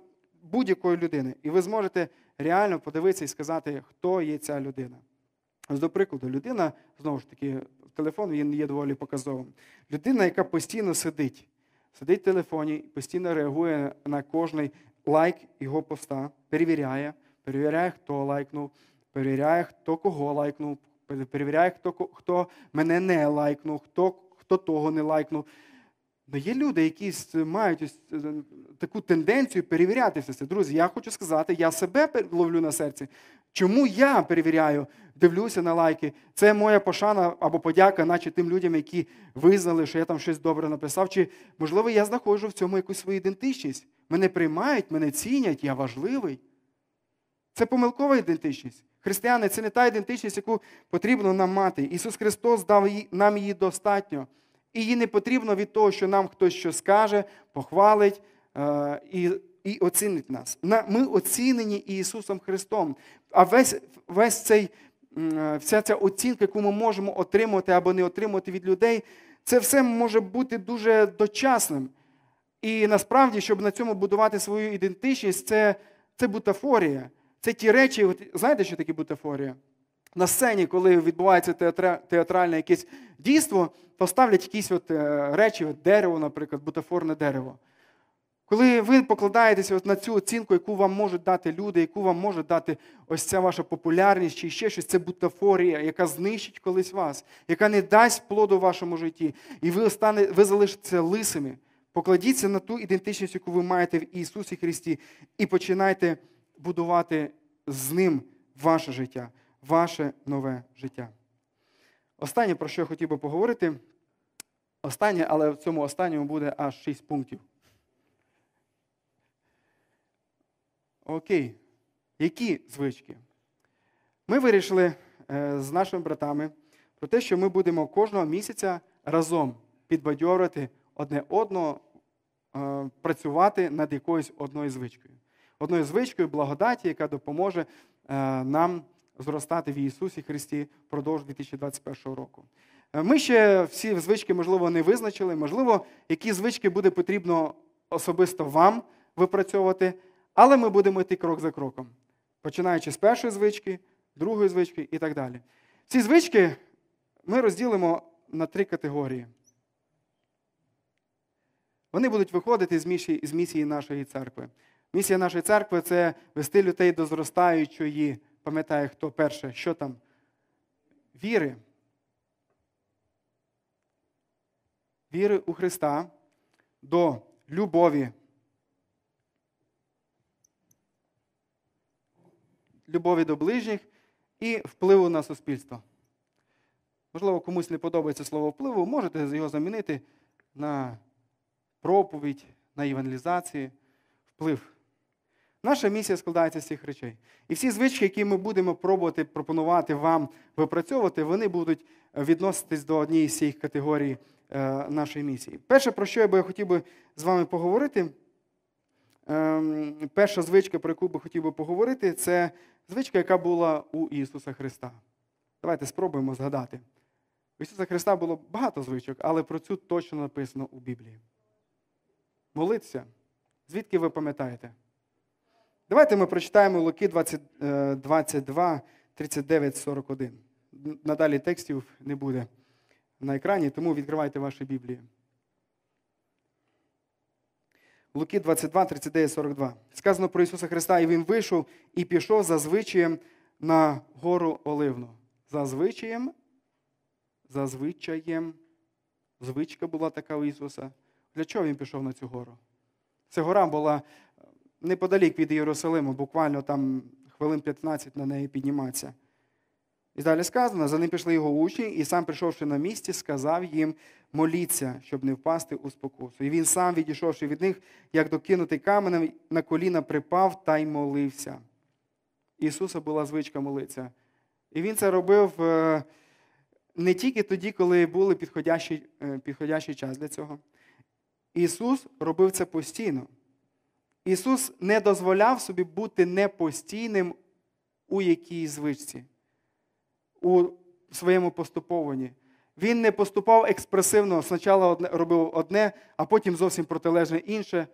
будь-якої людини, і ви зможете реально подивитися і сказати, хто є ця людина. До прикладу, людина, знову ж таки, телефон він є доволі показовим. Людина, яка постійно сидить, сидить в телефоні, постійно реагує на кожний лайк його поста, перевіряє, перевіряє, хто лайкнув, перевіряє, хто кого лайкнув, перевіряє, хто, хто мене не лайкнув, хто, хто того не лайкнув. Но є люди, які мають ось таку тенденцію перевіряти все це. Друзі, я хочу сказати, я себе ловлю на серці. Чому я перевіряю, дивлюся на лайки? Це моя пошана або подяка, наче тим людям, які визнали, що я там щось добре написав. Чи, можливо, я знаходжу в цьому якусь свою ідентичність. Мене приймають, мене цінять, я важливий. Це помилкова ідентичність. Християни, це не та ідентичність, яку потрібно нам мати. Ісус Христос дав нам її достатньо. І їй не потрібно від того, що нам хтось що скаже, похвалить е- і, і оцінить нас. На, ми оцінені Ісусом Христом. А весь, весь цей, е- вся ця оцінка, яку ми можемо отримувати або не отримувати від людей, це все може бути дуже дочасним. І насправді, щоб на цьому будувати свою ідентичність, це, це бутафорія. Це ті речі, знаєте, що таке бутафорія? На сцені, коли відбувається театра, театральне якесь дійство, то ставлять якісь от речі, от дерево, наприклад, бутафорне дерево. Коли ви покладаєтеся от на цю оцінку, яку вам можуть дати люди, яку вам може дати ось ця ваша популярність чи ще щось, це бутафорія, яка знищить колись вас, яка не дасть плоду вашому житті. І ви, остане, ви залишитеся лисими. Покладіться на ту ідентичність, яку ви маєте в Ісусі Христі, і починайте будувати з ним ваше життя, ваше нове життя. Останнє, про що я хотів би поговорити, останнє, але в цьому останньому буде аж шість пунктів. Окей, які звички? Ми вирішили з нашими братами про те, що ми будемо кожного місяця разом підбадьорити одне одного, працювати над якоюсь одною звичкою. Одною звичкою благодаті, яка допоможе нам зростати в Ісусі Христі впродовж дві тисячі двадцять першого року. Ми ще всі звички, можливо, не визначили, можливо, які звички буде потрібно особисто вам випрацьовувати, але ми будемо йти крок за кроком, починаючи з першої звички, другої звички і так далі. Ці звички ми розділимо на три категорії. Вони будуть виходити з місії, з місії нашої церкви. Місія нашої церкви – це вести людей до зростаючої, пам'ятає хто перше, що там, віри. Віри у Христа, до любові. Любові до ближніх і впливу на суспільство. Можливо, комусь не подобається слово «впливу», можете його замінити на проповідь, на евангелізацію, вплив. Наша місія складається з цих речей. І всі звички, які ми будемо пробувати пропонувати вам випрацьовувати, вони будуть відноситись до однієї з цих категорій нашої місії. Перше, про що я би хотів би з вами поговорити, перша звичка, про яку би хотів би поговорити, це звичка, яка була у Ісуса Христа. Давайте спробуємо згадати, У Ісуса Христа було багато звичок, але про цю точно написано у Біблії. Молитися. Звідки ви пам'ятаєте? Давайте ми прочитаємо Луки двадцять, двадцять два, тридцять дев'ять, сорок один. Надалі текстів не буде на екрані, тому відкривайте ваші Біблії. Луки двадцять два, тридцять дев'ять, сорок два. Сказано про Ісуса Христа, і Він вийшов і пішов за звичаєм на гору Оливну. За звичаєм, за звичаєм, звичка була така у Ісуса. Для чого Він пішов на цю гору? Ця гора була неподалік від Єрусалиму, буквально там хвилин п'ятнадцять на неї підніматися. І далі сказано, за ним пішли його учні, і сам, прийшовши на місці, сказав їм моліться, щоб не впасти у спокусу. І він сам, відійшовши від них, як докинутий каменем, на коліна припав та й молився. Ісуса була звичка молитися. І він це робив не тільки тоді, коли був підходящий, підходящий час для цього. Ісус робив це постійно. Ісус не дозволяв собі бути непостійним у якій звичці, у своєму поступованні. Він не поступав експресивно, спочатку робив одне, а потім зовсім протилежне інше.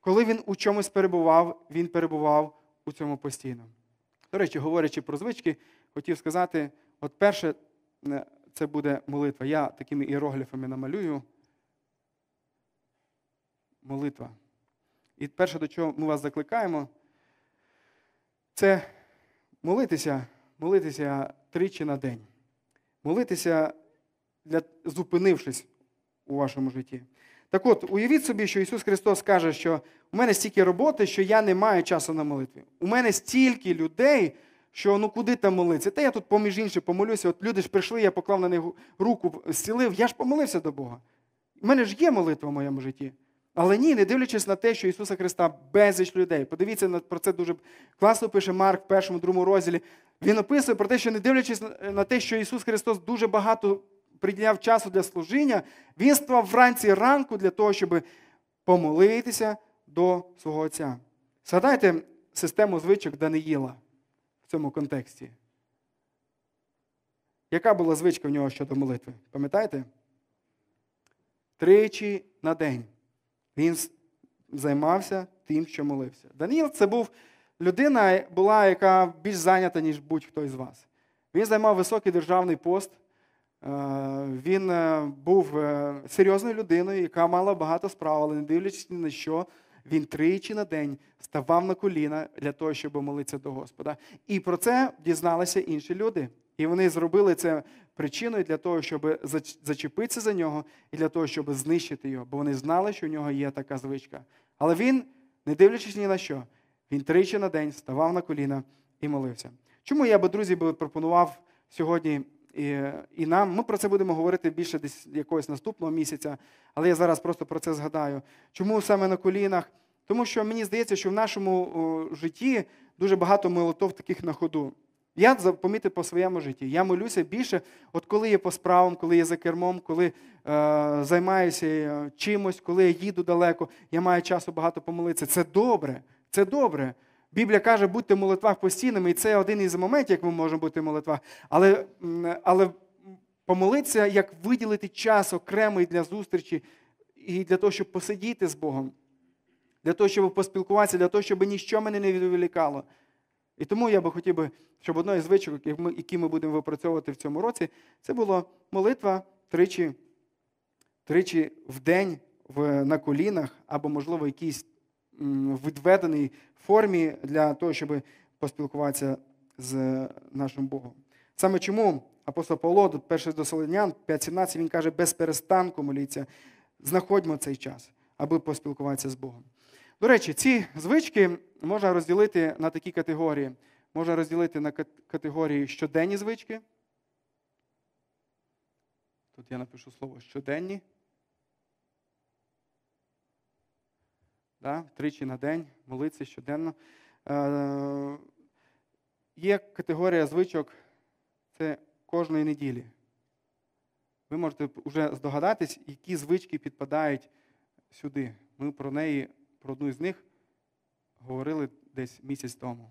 Коли він у чомусь перебував, він перебував у цьому постійно. До речі, говорячи про звички, хотів сказати, от перше, це буде молитва. Я такими іерогліфами намалюю. Молитва. І перше, до чого ми вас закликаємо, це молитися, молитися тричі на день. Молитися, для, зупинившись у вашому житті. Так от, уявіть собі, що Ісус Христос каже, що у мене стільки роботи, що я не маю часу на молитві. У мене стільки людей, що ну куди там молитися? Та я тут поміж іншим помолюся, от люди ж прийшли, я поклав на них руку, зцілив, я ж помолився до Бога. У мене ж є молитва в моєму житті. Але ні, не дивлячись на те, що Ісуса Христа безліч людей. Подивіться, про це дуже класно пише Марк в першому, другому розділі. Він описує про те, що не дивлячись на те, що Ісус Христос дуже багато приділяв часу для служіння, Він ставав вранці ранку для того, щоб помолитися до свого Отця. Згадайте систему звичок Даниїла в цьому контексті. Яка була звичка в нього щодо молитви? Пам'ятаєте? Тричі на день. Він займався тим, що молився. Даниїл – це був людина, була, яка більш зайнята, ніж будь-хто із вас. Він займав високий державний пост. Він був серйозною людиною, яка мала багато справ, але не дивлячись ні на що, він тричі на день ставав на коліна для того, щоб молитися до Господа. І про це дізналися інші люди. І вони зробили це причиною для того, щоб зачепитися за нього і для того, щоб знищити його. Бо вони знали, що в нього є така звичка. Але він, не дивлячись ні на що, він тричі на день ставав на коліна і молився. Чому я би, друзі, пропонував сьогодні і, і нам? Ми про це будемо говорити більше десь якогось наступного місяця, але я зараз просто про це згадаю. Чому саме на колінах? Тому що мені здається, що в нашому о, житті дуже багато молитов таких на ходу. Я помітив по своєму житті. Я молюся більше, от коли я по справам, коли я за кермом, коли е, займаюся чимось, коли я їду далеко, я маю часу багато помолитися. Це добре, це добре. Біблія каже, будьте в молитвах постійними, і це один із моментів, як ми можемо бути в молитвах. Але, але помолитися, як виділити час окремий для зустрічі, і для того, щоб посидіти з Богом, для того, щоб поспілкуватися, для того, щоб ніщо мене не відволікало. І тому я би хотів би, щоб одна із звичок, які ми будемо випрацьовувати в цьому році, це була молитва тричі, тричі в день в, на колінах, або, можливо, в якійсь відведеній формі для того, щоб поспілкуватися з нашим Богом. Саме чому апостол Павло, перший до Солонян, п'ять сімнадцять, він каже, без перестанку моліться, знаходьмо цей час, аби поспілкуватися з Богом. До речі, ці звички можна розділити на такі категорії. Можна розділити на категорії щоденні звички. Тут я напишу слово щоденні. Да? Тричі на день, молитися щоденно. Е, є категорія звичок, це кожної неділі. Ви можете вже здогадатись, які звички підпадають сюди. Ми про неї Про одну з них говорили десь місяць тому.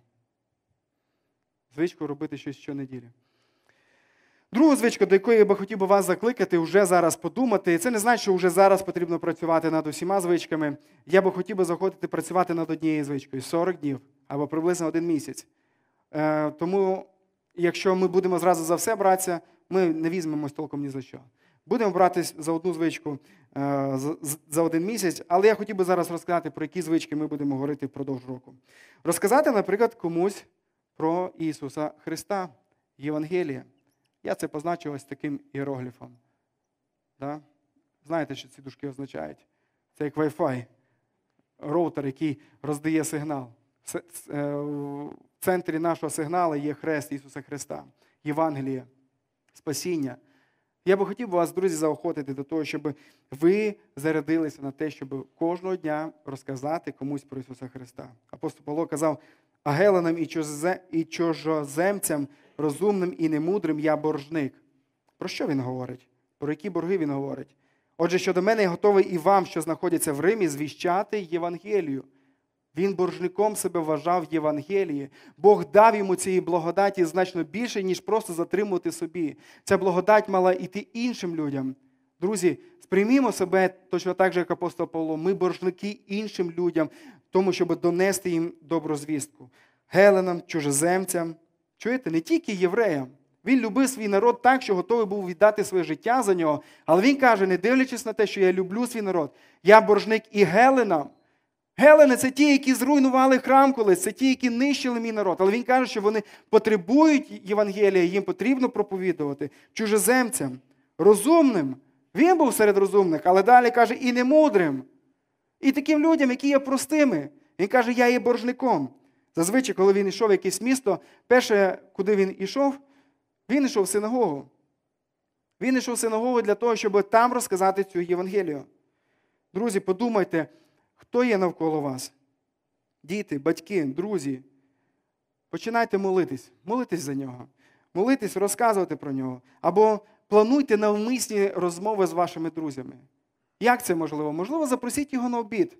Звичку робити щось щонеділі. Друга звичка, до якої я би хотів би вас закликати, вже зараз подумати, це не значить, що вже зараз потрібно працювати над усіма звичками. Я би хотів би заходити працювати над однією звичкою сорок днів або приблизно один місяць. Тому, якщо ми будемо зразу за все братися, ми не візьмемось толком ні за що. Будемо братись за одну звичку за один місяць, але я хотів би зараз розказати, про які звички ми будемо говорити впродовж року. Розказати, наприклад, комусь про Ісуса Христа, Євангелія. Я це позначу ось таким іерогліфом. Да? Знаєте, що ці дужки означають? Це як Wi-Fi, роутер, який роздає сигнал. В центрі нашого сигналу є хрест Ісуса Христа, Євангелія, спасіння. Я би хотів вас, друзі, заохотити до того, щоб ви зарядилися на те, щоб кожного дня розказати комусь про Ісуса Христа. Апостол Павло казав: а геланам і чужоземцям, розумним і немудрим я боржник. Про що він говорить? Про які борги він говорить? Отже, щодо мене я готовий і вам, що знаходяться в Римі, звіщати Євангелію. Він боржником себе вважав в Євангелії. Бог дав йому цієї благодаті значно більше, ніж просто затримувати собі. Ця благодать мала йти іншим людям. Друзі, сприймімо себе точно так же, як апостол Павло. Ми боржники іншим людям, тому, щоб донести їм добру звістку. Геленам, чужоземцям. Чуєте, не тільки євреям. Він любив свій народ так, що готовий був віддати своє життя за нього. Але він каже, не дивлячись на те, що я люблю свій народ, я боржник і геленам. Гелени – це ті, які зруйнували храм колись, це ті, які нищили мій народ. Але він каже, що вони потребують Євангелія, їм потрібно проповідувати. Чужоземцям, розумним. Він був серед розумних, але далі каже, і немудрим. І таким людям, які є простими. Він каже, я є боржником. Зазвичай, коли він йшов в якесь місто, перше, куди він йшов, він йшов в синагогу. Він йшов в синагогу для того, щоб там розказати цю Євангелію. Друзі, подумайте, хто є навколо вас? Діти, батьки, друзі. Починайте молитись. Молитись за нього. Молитись, розказувати про нього. Або плануйте навмисні розмови з вашими друзями. Як це можливо? Можливо, запросіть його на обід.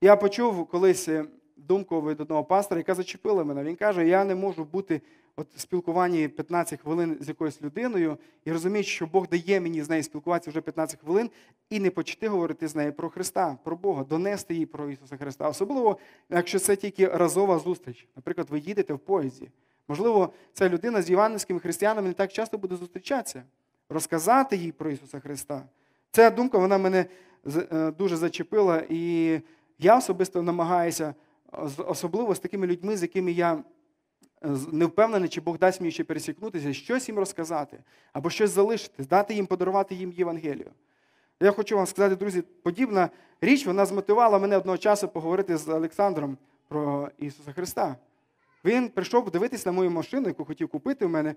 Я почув колись думку від одного пастора, яка зачепила мене. Він каже, я не можу бути от в спілкуванні п'ятнадцять хвилин з якоюсь людиною і розуміти, що Бог дає мені з нею спілкуватися вже п'ятнадцять хвилин і не почати говорити з нею про Христа, про Бога, донести їй про Ісуса Христа. Особливо, якщо це тільки разова зустріч. Наприклад, ви їдете в поїзді. Можливо, ця людина з євангельськими християнами не так часто буде зустрічатися. Розказати їй про Ісуса Христа. Ця думка, вона мене дуже зачепила, і я особисто намагаюся, особливо з такими людьми, з якими я не впевнений, чи Бог дасть мені ще пересікнутися, щось їм розказати, або щось залишити, дати їм, подарувати їм Євангелію. Я хочу вам сказати, друзі, подібна річ, вона змотивувала мене одного часу поговорити з Олександром про Ісуса Христа. Він прийшов дивитись на мою машину, яку хотів купити в мене,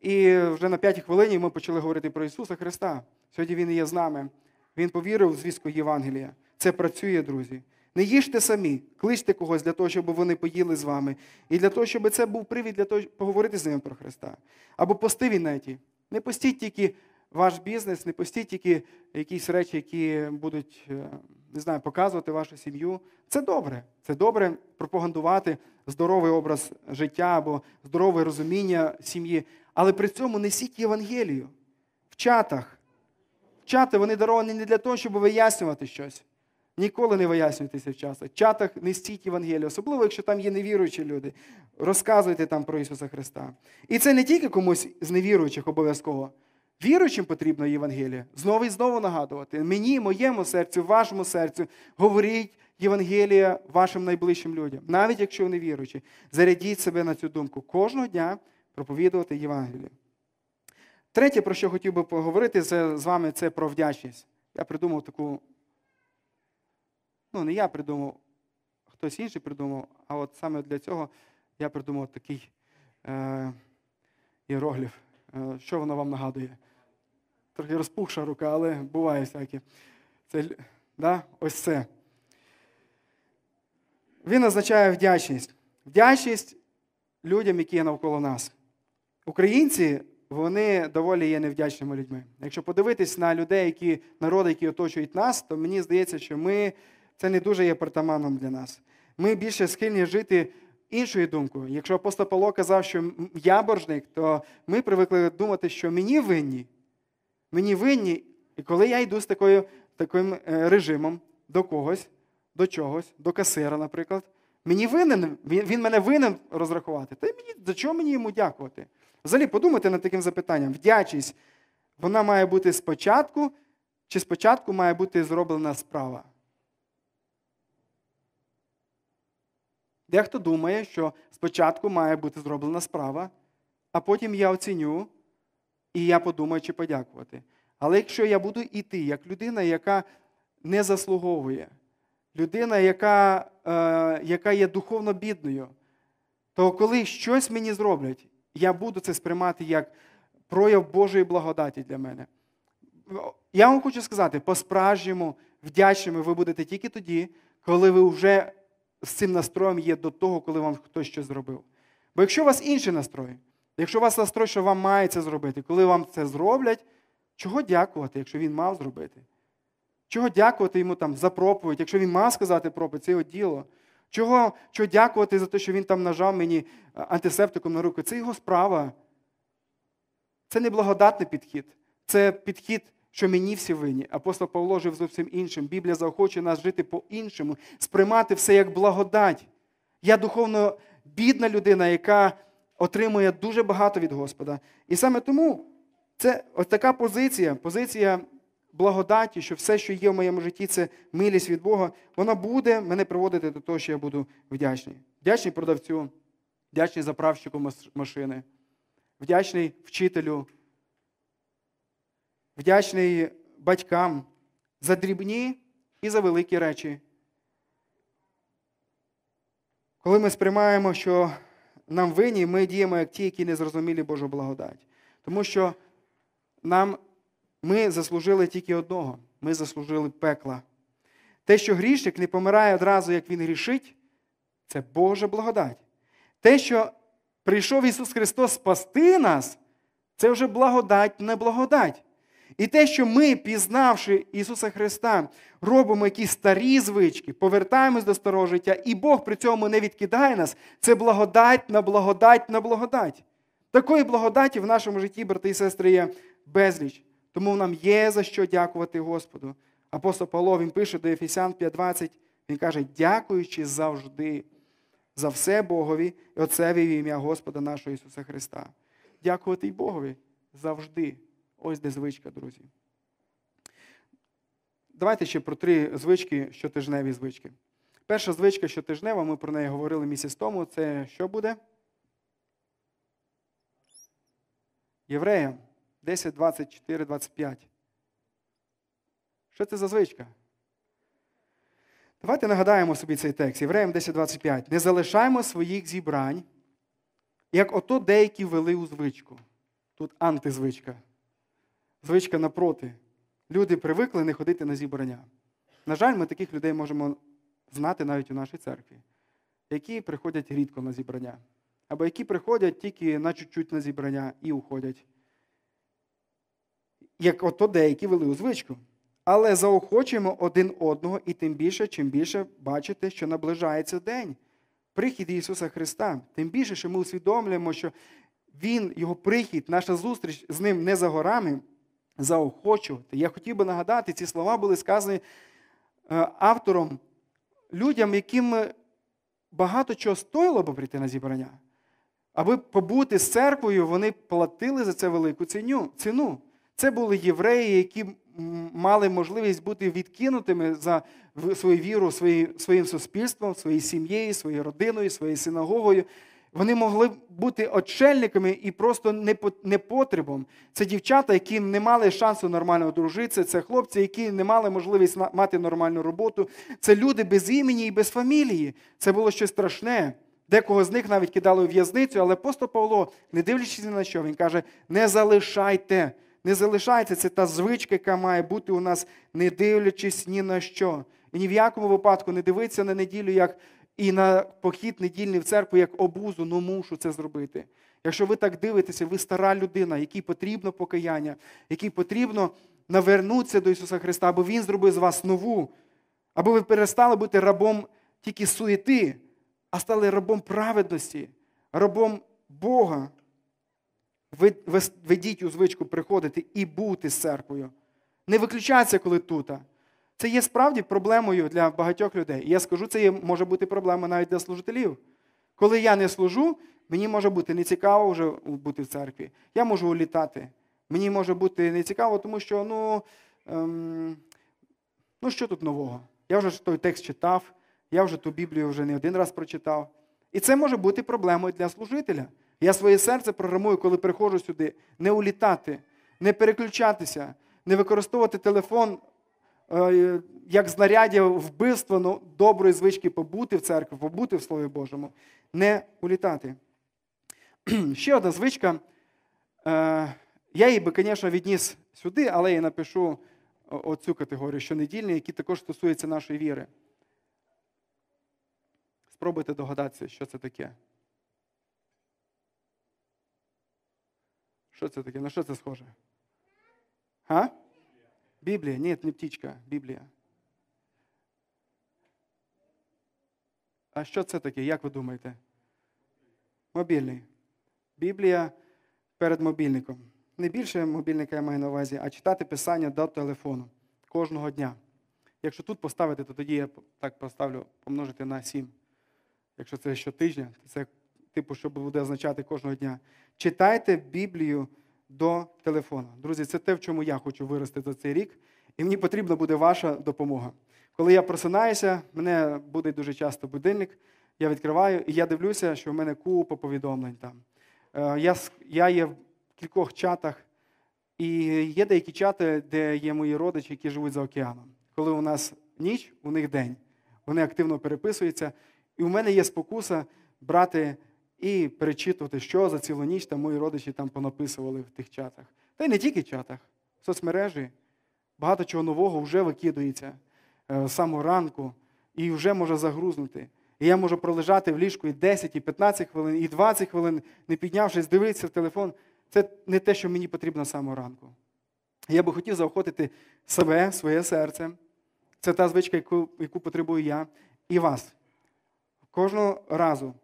і вже на п'ятій хвилині ми почали говорити про Ісуса Христа. Сьогодні Він є з нами. Він повірив в звістку Євангелія. Це працює, друзі. Не їжте самі, кличте когось для того, щоб вони поїли з вами. І для того, щоб це був привід для того, щоб поговорити з ними про Христа. Або пости в інеті. Не постіть тільки ваш бізнес, не постіть тільки якісь речі, які будуть, не знаю, показувати вашу сім'ю. Це добре. Це добре пропагандувати здоровий образ життя або здорове розуміння сім'ї. Але при цьому несіть Євангелію в чатах. Чати, вони даровані не для того, щоб вияснювати щось. Ніколи не вияснюйтеся в часах. В чатах несіть Євангелію, особливо, якщо там є невіруючі люди. Розказуйте там про Ісуса Христа. І це не тільки комусь з невіруючих обов'язково. Віруючим потрібно Євангелія. Знову і знову нагадувати. Мені, моєму серцю, вашому серцю говоріть Євангелія вашим найближчим людям. Навіть якщо вони віруючі. Зарядіть себе на цю думку. Кожного дня проповідувати Євангелію. Третє, про що хотів би поговорити це, з вами, це про вдячність. Я придумав таку... Ну, не я придумав, хтось інший придумав, а от саме для цього я придумав такий е, іерогліф. Е, що воно вам нагадує? Трохи розпухша рука, але буває всяке. Це, да? Ось це. Він означає вдячність. Вдячність людям, які є навколо нас. Українці, вони доволі є невдячними людьми. Якщо подивитись на людей, які, народи, які оточують нас, то мені здається, що ми... Це не дуже є притаманним для нас. Ми більше схильні жити іншою думкою. Якщо апостол Павло казав, що я боржник, то ми привикли думати, що мені винні. Мені винні, і коли я йду з такою, таким режимом до когось, до чогось, до касира, наприклад, мені винен, він, він мене винен розрахувати. Та мені, до чого мені йому дякувати? Взагалі, подумайте над таким запитанням. Вдячність, вона має бути спочатку, чи спочатку має бути зроблена справа? Дехто думає, що спочатку має бути зроблена справа, а потім я оціню, і я подумаю, чи подякувати. Але якщо я буду йти як людина, яка не заслуговує, людина, яка, е, яка є духовно бідною, то коли щось мені зроблять, я буду це сприймати як прояв Божої благодаті для мене. Я вам хочу сказати, по-справжньому вдячними ви будете тільки тоді, коли ви вже з цим настроєм є до того, коли вам хтось щось зробив. Бо якщо у вас інший настрой, якщо у вас настрой, що вам має це зробити, коли вам це зроблять, чого дякувати, якщо він мав зробити? Чого дякувати йому там за проповідь, якщо він мав сказати проповідь, це його діло. Чого, чого дякувати за те, що він там нажав мені антисептиком на руку? Це його справа. Це не благодатний підхід. Це підхід, що мені всі винні. Апостол Павло жив зовсім іншим. Біблія заохочує нас жити по-іншому, сприймати все як благодать. Я духовно бідна людина, яка отримує дуже багато від Господа. І саме тому це ось така позиція, позиція благодаті, що все, що є в моєму житті, це милість від Бога, вона буде мене приводити до того, що я буду вдячний. Вдячний продавцю, вдячний заправщику машини, вдячний вчителю, вдячний батькам за дрібні і за великі речі. Коли ми сприймаємо, що нам винні, ми діємо як ті, які не зрозуміли Божу благодать. Тому що нам, ми заслужили тільки одного. Ми заслужили пекла. Те, що грішник не помирає одразу, як він грішить, це Божа благодать. Те, що прийшов Ісус Христос спасти нас, це вже благодать, не благодать. І те, що ми, пізнавши Ісуса Христа, робимо якісь старі звички, повертаємось до старого життя, і Бог при цьому не відкидає нас, це благодать на благодать на благодать. Такої благодаті в нашому житті, брати і сестри, є безліч. Тому нам є за що дякувати Господу. Апостол Павло, він пише до Ефесян п'ять двадцять, він каже, дякуючи завжди за все Богові і Отцеві в ім'я Господа нашого Ісуса Христа. Дякувати й Богові завжди. Ось де звичка, друзі. Давайте ще про три звички, щотижневі звички. Перша звичка щотижнева, ми про неї говорили місяць тому, це що буде? Євреям десять, двадцять чотири, двадцять п'ять. Що це за звичка? Давайте нагадаємо собі цей текст. Євреям десять, двадцять п'ять. Не залишаємо своїх зібрань, як ото деякі вели у звичку. Тут антизвичка. Звичка напроти. Люди привикли не ходити на зібрання. На жаль, ми таких людей можемо знати навіть у нашій церкві, які приходять рідко на зібрання. Або які приходять тільки на чуть-чуть на зібрання і уходять. Як ото деякі вели у звичку. Але заохочуємо один одного і тим більше, чим більше бачите, що наближається день. Прихід Ісуса Христа. Тим більше, що ми усвідомлюємо, що Він, Його прихід, наша зустріч з Ним не за горами, заохочувати. Я хотів би нагадати, ці слова були сказані автором людям, яким багато чого стоїло би прийти на зібрання. Аби побути з церквою, вони платили за це велику ціну. Це були євреї, які мали можливість бути відкинутими за свою віру своїм суспільством, своєю сім'єю, своєю родиною, своєю синагогою. Вони могли бути отшельниками і просто непотребом. Це дівчата, які не мали шансу нормально одружитися, це хлопці, які не мали можливість мати нормальну роботу. Це люди без імені і без фамілії. Це було щось страшне. Декого з них навіть кидали у в'язницю, але апостол Павло, не дивлячись ні на що, він каже, не залишайте, не залишайте. Це та звичка, яка має бути у нас, не дивлячись ні на що. І ні в якому випадку не дивитися на неділю, як і на похід недільний в церкву як обузу, ну мушу це зробити. Якщо ви так дивитеся, ви стара людина, якій потрібно покаяння, якій потрібно навернутися до Ісуса Христа, аби Він зробив з вас нову, аби ви перестали бути рабом тільки суєти, а стали рабом праведності, рабом Бога. Ведіть у звичку приходити і бути церквою. Не виключається, коли тут. Це є справді проблемою для багатьох людей. І я скажу, це є, може бути проблема навіть для служителів. Коли я не служу, мені може бути нецікаво вже бути в церкві. Я можу улітати. Мені може бути нецікаво, тому що, ну, ем, ну що тут нового? Я вже той текст читав, я вже ту Біблію вже не один раз прочитав. І це може бути проблемою для служителя. Я своє серце програмую, коли приходжу сюди, не улітати, не переключатися, не використовувати телефон е, як знаряддя вбивства, ну, доброї звички побути в церкві, побути в Слові Божому, не улітати. Ще одна звичка, е, я її би, звісно, відніс сюди, але я напишу оцю категорію щонедільні, які також стосуються нашої віри. Спробуйте догадатися, що це таке. Що це таке? На що це схоже? А? Біблія. Ні, не птічка. Біблія. А що це таке? Як ви думаєте? Мобільний. Біблія перед мобільником. Не більше мобільника я маю на увазі, а читати Писання до телефону. Кожного дня. Якщо тут поставити, то тоді я так поставлю, помножити на сім. Якщо це щотижня, то це типу, що буде означати кожного дня. Читайте Біблію до телефону. Друзі, це те, в чому я хочу вирости за цей рік. І мені потрібна буде ваша допомога. Коли я просинаюся, мене буде дуже часто будильник, я відкриваю, і я дивлюся, що в мене купа повідомлень там. Я, я є в кількох чатах, і є деякі чати, де є мої родичі, які живуть за океаном. Коли у нас ніч, у них день. Вони активно переписуються. І у мене є спокуса брати і перечитувати, що за цілу ніч там мої родичі там понаписували в тих чатах. Та й не тільки в чатах, в соцмережі. Багато чого нового вже викидується з самого ранку і вже може загрузнути. І я можу пролежати в ліжку і десять, і п'ятнадцять хвилин, і двадцять хвилин, не піднявшись, дивитися в телефон. Це не те, що мені потрібно з самого ранку. Я би хотів заохотити себе, своє серце. Це та звичка, яку, яку потребую я і вас. Кожного разу,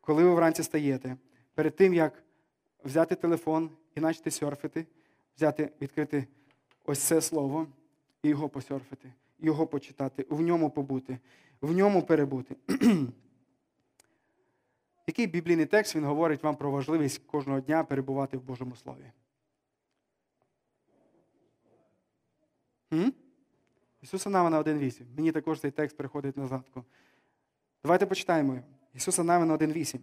коли ви вранці стаєте, перед тим, як взяти телефон і почати серфити, взяти, відкрити ось це слово і його посерфити, його почитати, в ньому побути, в ньому перебути. Який біблійний текст, він говорить вам про важливість кожного дня перебувати в Божому Слові? М? Ісуса Навина один вісім. Мені також цей текст приходить на згадку. Давайте почитаємо його. Ісуса Навина один вісім.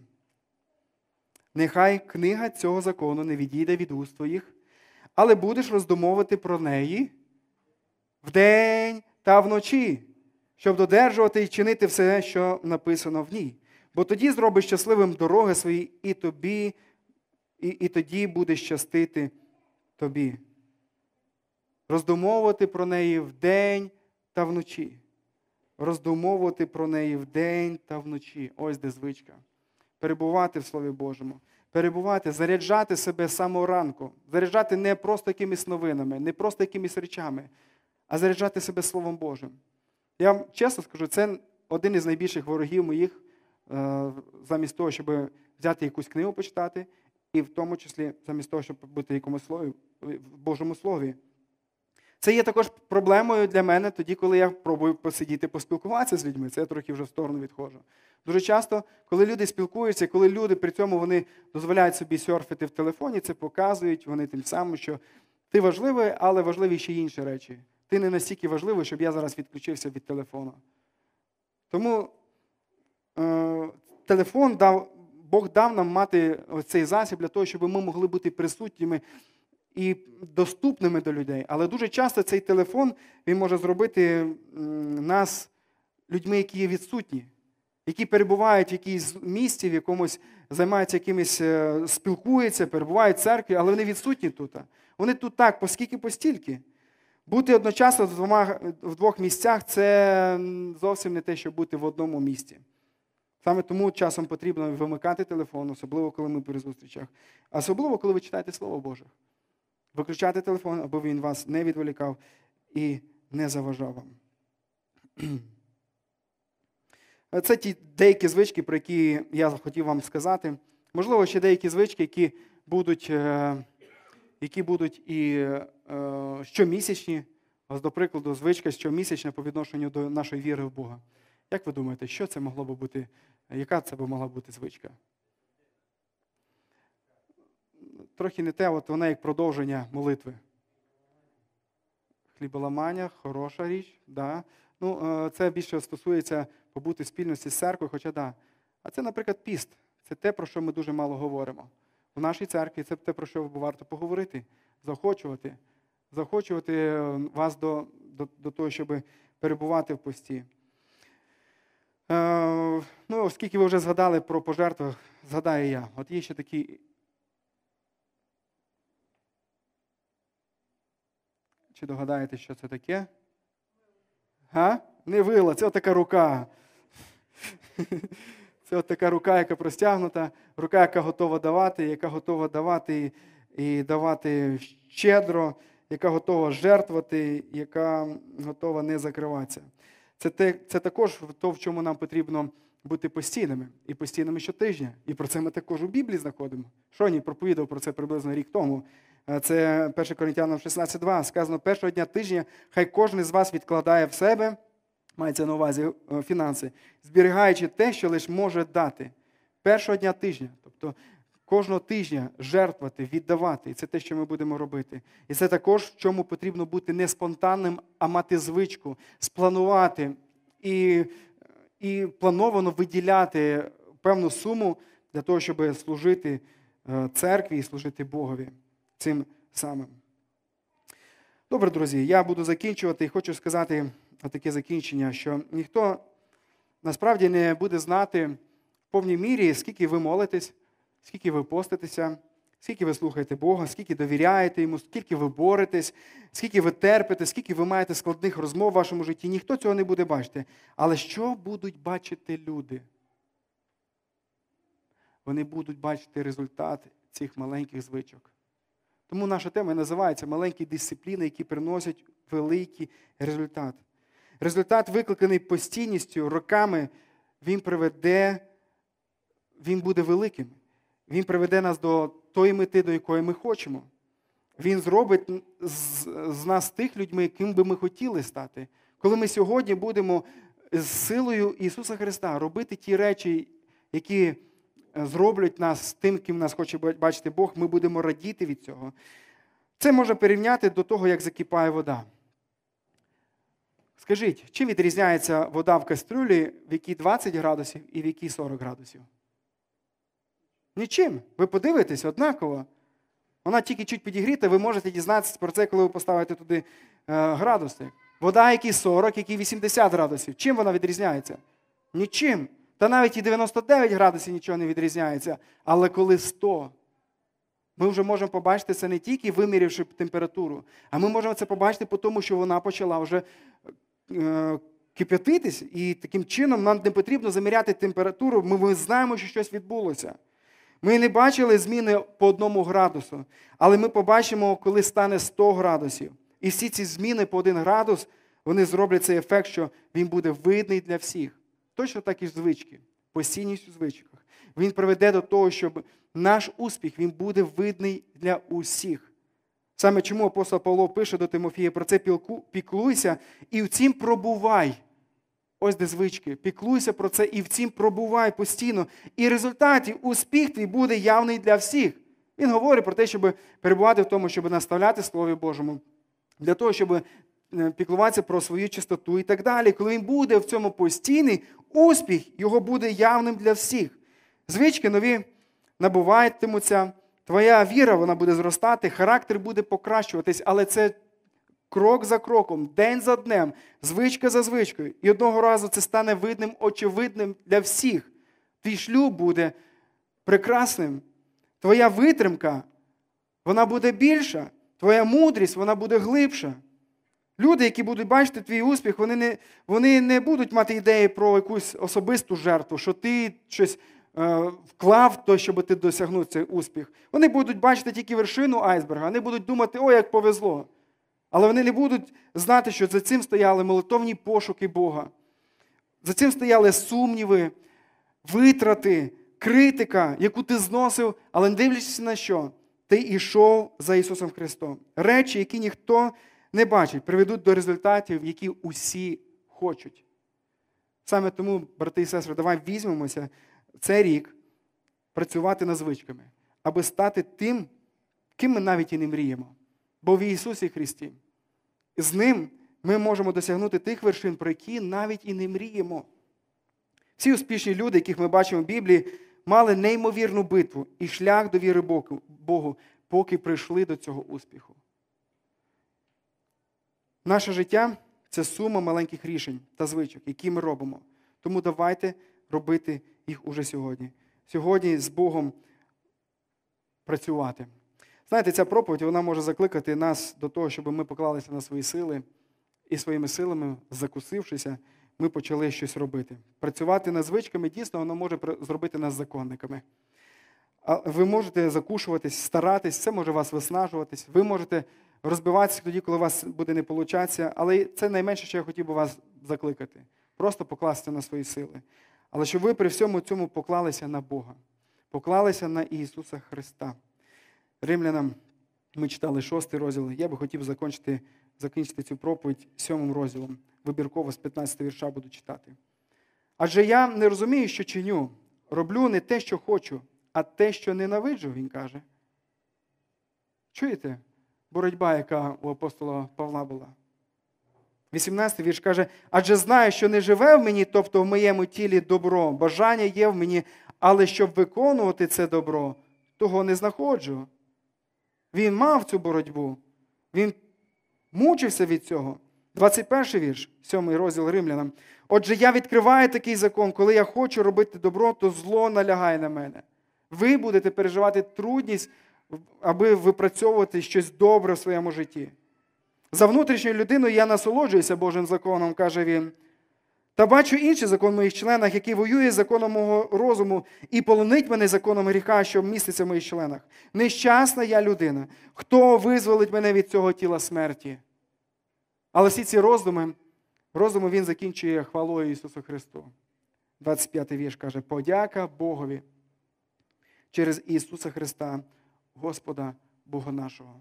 «Нехай книга цього закону не відійде від уст твоїх, але будеш роздумовувати про неї вдень та вночі, щоб додержувати і чинити все, що написано в ній. Бо тоді зробиш щасливим дороги свої, і тобі, і, і тоді буде щастити тобі». Роздумовувати про неї вдень та вночі. Роздумовувати про неї вдень та вночі. Ось де звичка. Перебувати в Слові Божому. Перебувати, заряджати себе з самого ранку. Заряджати не просто якимись новинами, не просто якимись речами, а заряджати себе Словом Божим. Я вам чесно скажу, це один із найбільших ворогів моїх, замість того, щоб взяти якусь книгу почитати, і в тому числі замість того, щоб бути в якомусь слові, в Божому Слові. Це є також проблемою для мене тоді, коли я пробую посидіти, поспілкуватися з людьми. Це я трохи вже в сторону відходжу. Дуже часто, коли люди спілкуються, коли люди при цьому вони дозволяють собі серфити в телефоні, це показують вони тим самим, що ти важливий, але важливі ще інші речі. Ти не настільки важливий, щоб я зараз відключився від телефону. Тому е- телефон дав, Бог дав нам мати цей засіб для того, щоб ми могли бути присутніми і доступними до людей. Але дуже часто цей телефон, він може зробити нас людьми, які є відсутні, які перебувають в якійсь місті, в якомусь, займаються якимось, спілкуються, перебувають в церкві, але вони відсутні тут. Вони тут так, поскільки постільки. Бути одночасно в, двома, в двох місцях – це зовсім не те, що бути в одному місці. Саме тому часом потрібно вимикати телефон, особливо, коли ми при зустрічах. Особливо, коли ви читаєте Слово Боже. Виключати телефон, аби він вас не відволікав і не заважав вам. Це ті деякі звички, про які я хотів вам сказати. Можливо, ще деякі звички, які будуть, які будуть і щомісячні, до прикладу, звичка щомісячна по відношенню до нашої віри в Бога. Як ви думаєте, що це могло би бути, яка це б могла бути звичка? Трохи не те, от вона як продовження молитви. Хліболамання, хороша річ, да. Ну, це більше стосується побути в спільності з церквою, хоча да. А це, наприклад, піст. Це те, про що ми дуже мало говоримо. У нашій церкві це те, про що варто поговорити, заохочувати. Заохочувати вас до, до, до того, щоб перебувати в пості. Е, ну, оскільки ви вже згадали про пожертви, згадаю я. От є ще такі... Чи догадаєте, що це таке? А? Не вила, це отака рука. Це отака рука, яка простягнута, рука, яка готова давати, яка готова давати і давати щедро, яка готова жертвувати, яка готова не закриватися. Це, те, це також то, в чому нам потрібно бути постійними. І постійними щотижня. І про це ми також у Біблії знаходимо. Шоні проповідав про це приблизно рік тому. Це перше Коринтянам шістнадцять два. Сказано, першого дня тижня хай кожен з вас відкладає в себе, мається на увазі фінанси, зберігаючи те, що лише може дати. Першого дня тижня, тобто кожного тижня жертвувати, віддавати. І це те, що ми будемо робити. І це також, в чому потрібно бути не спонтанним, а мати звичку, спланувати і, і плановано виділяти певну суму для того, щоб служити церкві і служити Богові цим самим. Добре, друзі, я буду закінчувати і хочу сказати таке закінчення, що ніхто насправді не буде знати в повній мірі, скільки ви молитесь, скільки ви поститеся, скільки ви слухаєте Бога, скільки довіряєте Йому, скільки ви боретесь, скільки ви терпите, скільки ви маєте складних розмов в вашому житті. Ніхто цього не буде бачити. Але що будуть бачити люди? Вони будуть бачити результат цих маленьких звичок. Тому наша тема називається «Маленькі дисципліни, які приносять великий результат». Результат, викликаний постійністю, роками, він приведе, він буде великим. Він приведе нас до тої мети, до якої ми хочемо. Він зробить з, з нас тих людьми, ким би ми хотіли стати. Коли ми сьогодні будемо з силою Ісуса Христа робити ті речі, які... зроблять нас тим, ким нас хоче бачити Бог, ми будемо радіти від цього. Це можна порівняти до того, як закипає вода. Скажіть, чим відрізняється вода в кастрюлі, в якій двадцять градусів і в якій сорок градусів? Нічим. Ви подивитесь однаково. Вона тільки чуть підігріта, ви можете дізнатися про це, коли ви поставите туди градуси. Вода, якій сорок, якій вісімдесят градусів. Чим вона відрізняється? Нічим. Та навіть і дев'яносто дев'ять градусів нічого не відрізняється. Але коли сто, ми вже можемо побачити це не тільки вимірявши температуру, а ми можемо це побачити по тому, що вона почала вже кип'ятитись. І таким чином нам не потрібно заміряти температуру, ми знаємо, що щось відбулося. Ми не бачили зміни по одному градусу, але ми побачимо, коли стане сто градусів. І всі ці зміни по один градус, вони зроблять цей ефект, що він буде видний для всіх. Точно так і звички, постійність у звичках. Він приведе до того, щоб наш успіх, він буде видний для усіх. Саме чому апостол Павло пише до Тимофія, про це піклуйся і в цім пробувай. Ось де звички. Піклуйся про це і в цім пробувай постійно. І результатів успіх твій буде явний для всіх. Він говорить про те, щоб перебувати в тому, щоб наставляти Слові Божому. Для того, щоб піклуватися про свою чистоту і так далі. Коли він буде в цьому постійний, успіх його буде явним для всіх. Звички нові набуватимуться, твоя віра, вона буде зростати, характер буде покращуватись, але це крок за кроком, день за днем, звичка за звичкою. І одного разу це стане видним, очевидним для всіх. Твій шлюб буде прекрасним, твоя витримка, вона буде більша, твоя мудрість, вона буде глибша. Люди, які будуть бачити твій успіх, вони не, вони не будуть мати ідеї про якусь особисту жертву, що ти щось е, вклав, то, щоб ти досягнув цей успіх. Вони будуть бачити тільки вершину айсберга, вони будуть думати, о, як повезло. Але вони не будуть знати, що за цим стояли молитовні пошуки Бога. За цим стояли сумніви, витрати, критика, яку ти зносив, але не дивлячись на що, ти йшов за Ісусом Христом. Речі, які ніхто не бачить, приведуть до результатів, які усі хочуть. Саме тому, брати і сестри, давай візьмемося цей рік працювати над звичками, аби стати тим, ким ми навіть і не мріємо. Бо в Ісусі Христі, з Ним ми можемо досягнути тих вершин, про які навіть і не мріємо. Всі успішні люди, яких ми бачимо в Біблії, мали неймовірну битву і шлях довіри Богу, поки прийшли до цього успіху. Наше життя – це сума маленьких рішень та звичок, які ми робимо. Тому давайте робити їх уже сьогодні. Сьогодні з Богом працювати. Знаєте, ця проповідь, вона може закликати нас до того, щоб ми поклалися на свої сили, і своїми силами, закусившися, ми почали щось робити. Працювати над звичками, дійсно, воно може зробити нас законниками. Ви можете закушуватись, старатись, це може вас виснажуватись, ви можете розбиватися тоді, коли у вас буде не получатися, але це найменше, що я хотів би вас закликати. Просто покластися на свої сили. Але щоб ви при всьому цьому поклалися на Бога, поклалися на Ісуса Христа. Римлянам ми читали шостий розділ. Я би хотів закінчити, закінчити цю проповідь сьомим розділом. Вибірково з п'ятнадцятого вірша буду читати. Адже я не розумію, що чиню. Роблю не те, що хочу, а те, що ненавиджу, він каже. Чуєте? Боротьба, яка у апостола Павла була. вісімнадцятий вірш каже, адже знаю, що не живе в мені, тобто в моєму тілі добро, бажання є в мені, але щоб виконувати це добро, того не знаходжу. Він мав цю боротьбу, він мучився від цього. двадцять перший вірш, сьомий розділ Римлянам. Отже, я відкриваю такий закон, коли я хочу робити добро, то зло налягає на мене. Ви будете переживати трудність, аби випрацьовувати щось добре в своєму житті. За внутрішньою людиною я насолоджуюся Божим законом, каже він. Та бачу інший закон в моїх членах, який воює з законом мого розуму і полонить мене законом гріха, що міститься в моїх членах. Нещасна я людина. Хто визволить мене від цього тіла смерті? Але всі ці роздуми, роздуми він закінчує хвалою Ісусу Христу. двадцять п'ятий вірш каже, подяка Богові через Ісуса Христа, Господа Бога нашого.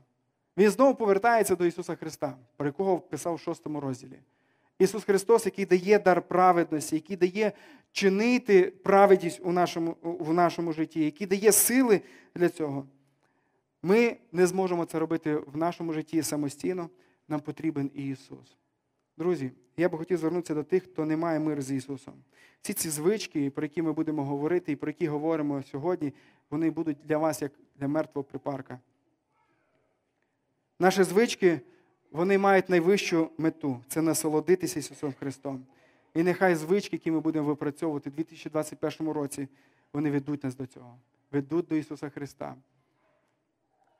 Він знову повертається до Ісуса Христа, про якого писав в шостому розділі. Ісус Христос, який дає дар праведності, який дає чинити праведність у нашому, в нашому житті, який дає сили для цього. Ми не зможемо це робити в нашому житті самостійно, нам потрібен і Ісус. Друзі, я би хотів звернутися до тих, хто не має миру з Ісусом. Всі ці звички, про які ми будемо говорити і про які говоримо сьогодні, вони будуть для вас як для мертвого припарка. Наші звички, вони мають найвищу мету – це насолодитися Ісусом Христом. І нехай звички, які ми будемо випрацьовувати у дві тисячі двадцять першому році, вони ведуть нас до цього, ведуть до Ісуса Христа.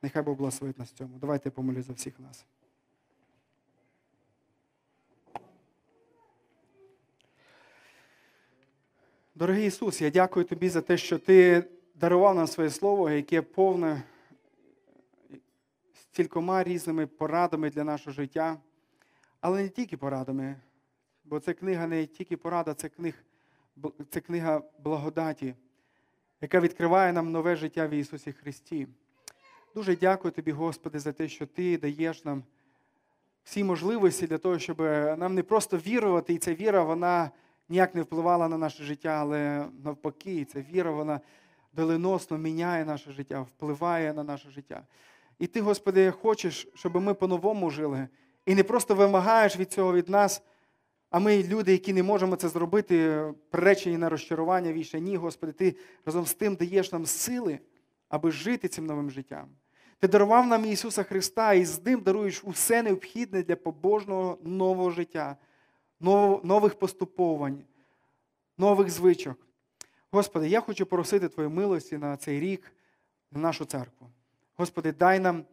Нехай Бог благословить нас в цьому. Давайте я помолюсь за всіх нас. Дорогий Ісус, я дякую Тобі за те, що Ти дарував нам своє Слово, яке повне стількома різними порадами для нашого життя, але не тільки порадами, бо ця книга не тільки порада, це, книг, це книга благодаті, яка відкриває нам нове життя в Ісусі Христі. Дуже дякую Тобі, Господи, за те, що Ти даєш нам всі можливості для того, щоб нам не просто вірувати, і ця віра, вона ніяк не впливала на наше життя, але навпаки, ця віра, вона доленосно міняє наше життя, впливає на наше життя. І Ти, Господи, хочеш, щоб ми по-новому жили. І не просто вимагаєш від цього від нас, а ми, люди, які не можемо це зробити, приречені на розчарування вічне. Ні, Господи, Ти разом з тим даєш нам сили, аби жити цим новим життям. Ти дарував нам Ісуса Христа, і з Ним даруєш усе необхідне для побожного нового життя, нових поступовань, нових звичок. Господи, я хочу просити Твоєї милості на цей рік, на нашу церкву. Господи, дай нам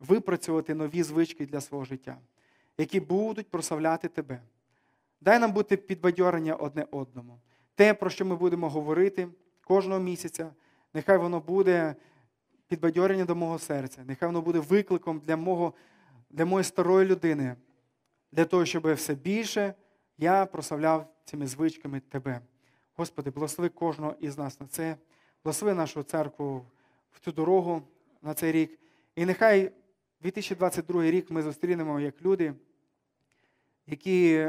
випрацювати нові звички для свого життя, які будуть прославляти Тебе. Дай нам бути підбадьорення одне одному. Те, про що ми будемо говорити кожного місяця, нехай воно буде підбадьорення до мого серця, нехай воно буде викликом для мого, для моєї старої людини, для того, щоб все більше я прославляв цими звичками Тебе. Господи, благослови кожного із нас на це, благослови нашу церкву в цю дорогу на цей рік. І нехай дві тисячі двадцять другий рік ми зустрінемо як люди, які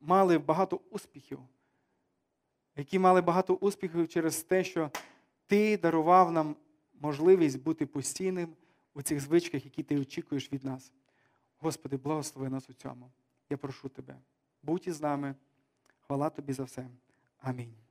мали багато успіхів, які мали багато успіхів через те, що Ти дарував нам можливість бути постійним у цих звичках, які Ти очікуєш від нас. Господи, благослови нас у цьому. Я прошу Тебе, будь із нами. Хвала Тобі за все. Амінь.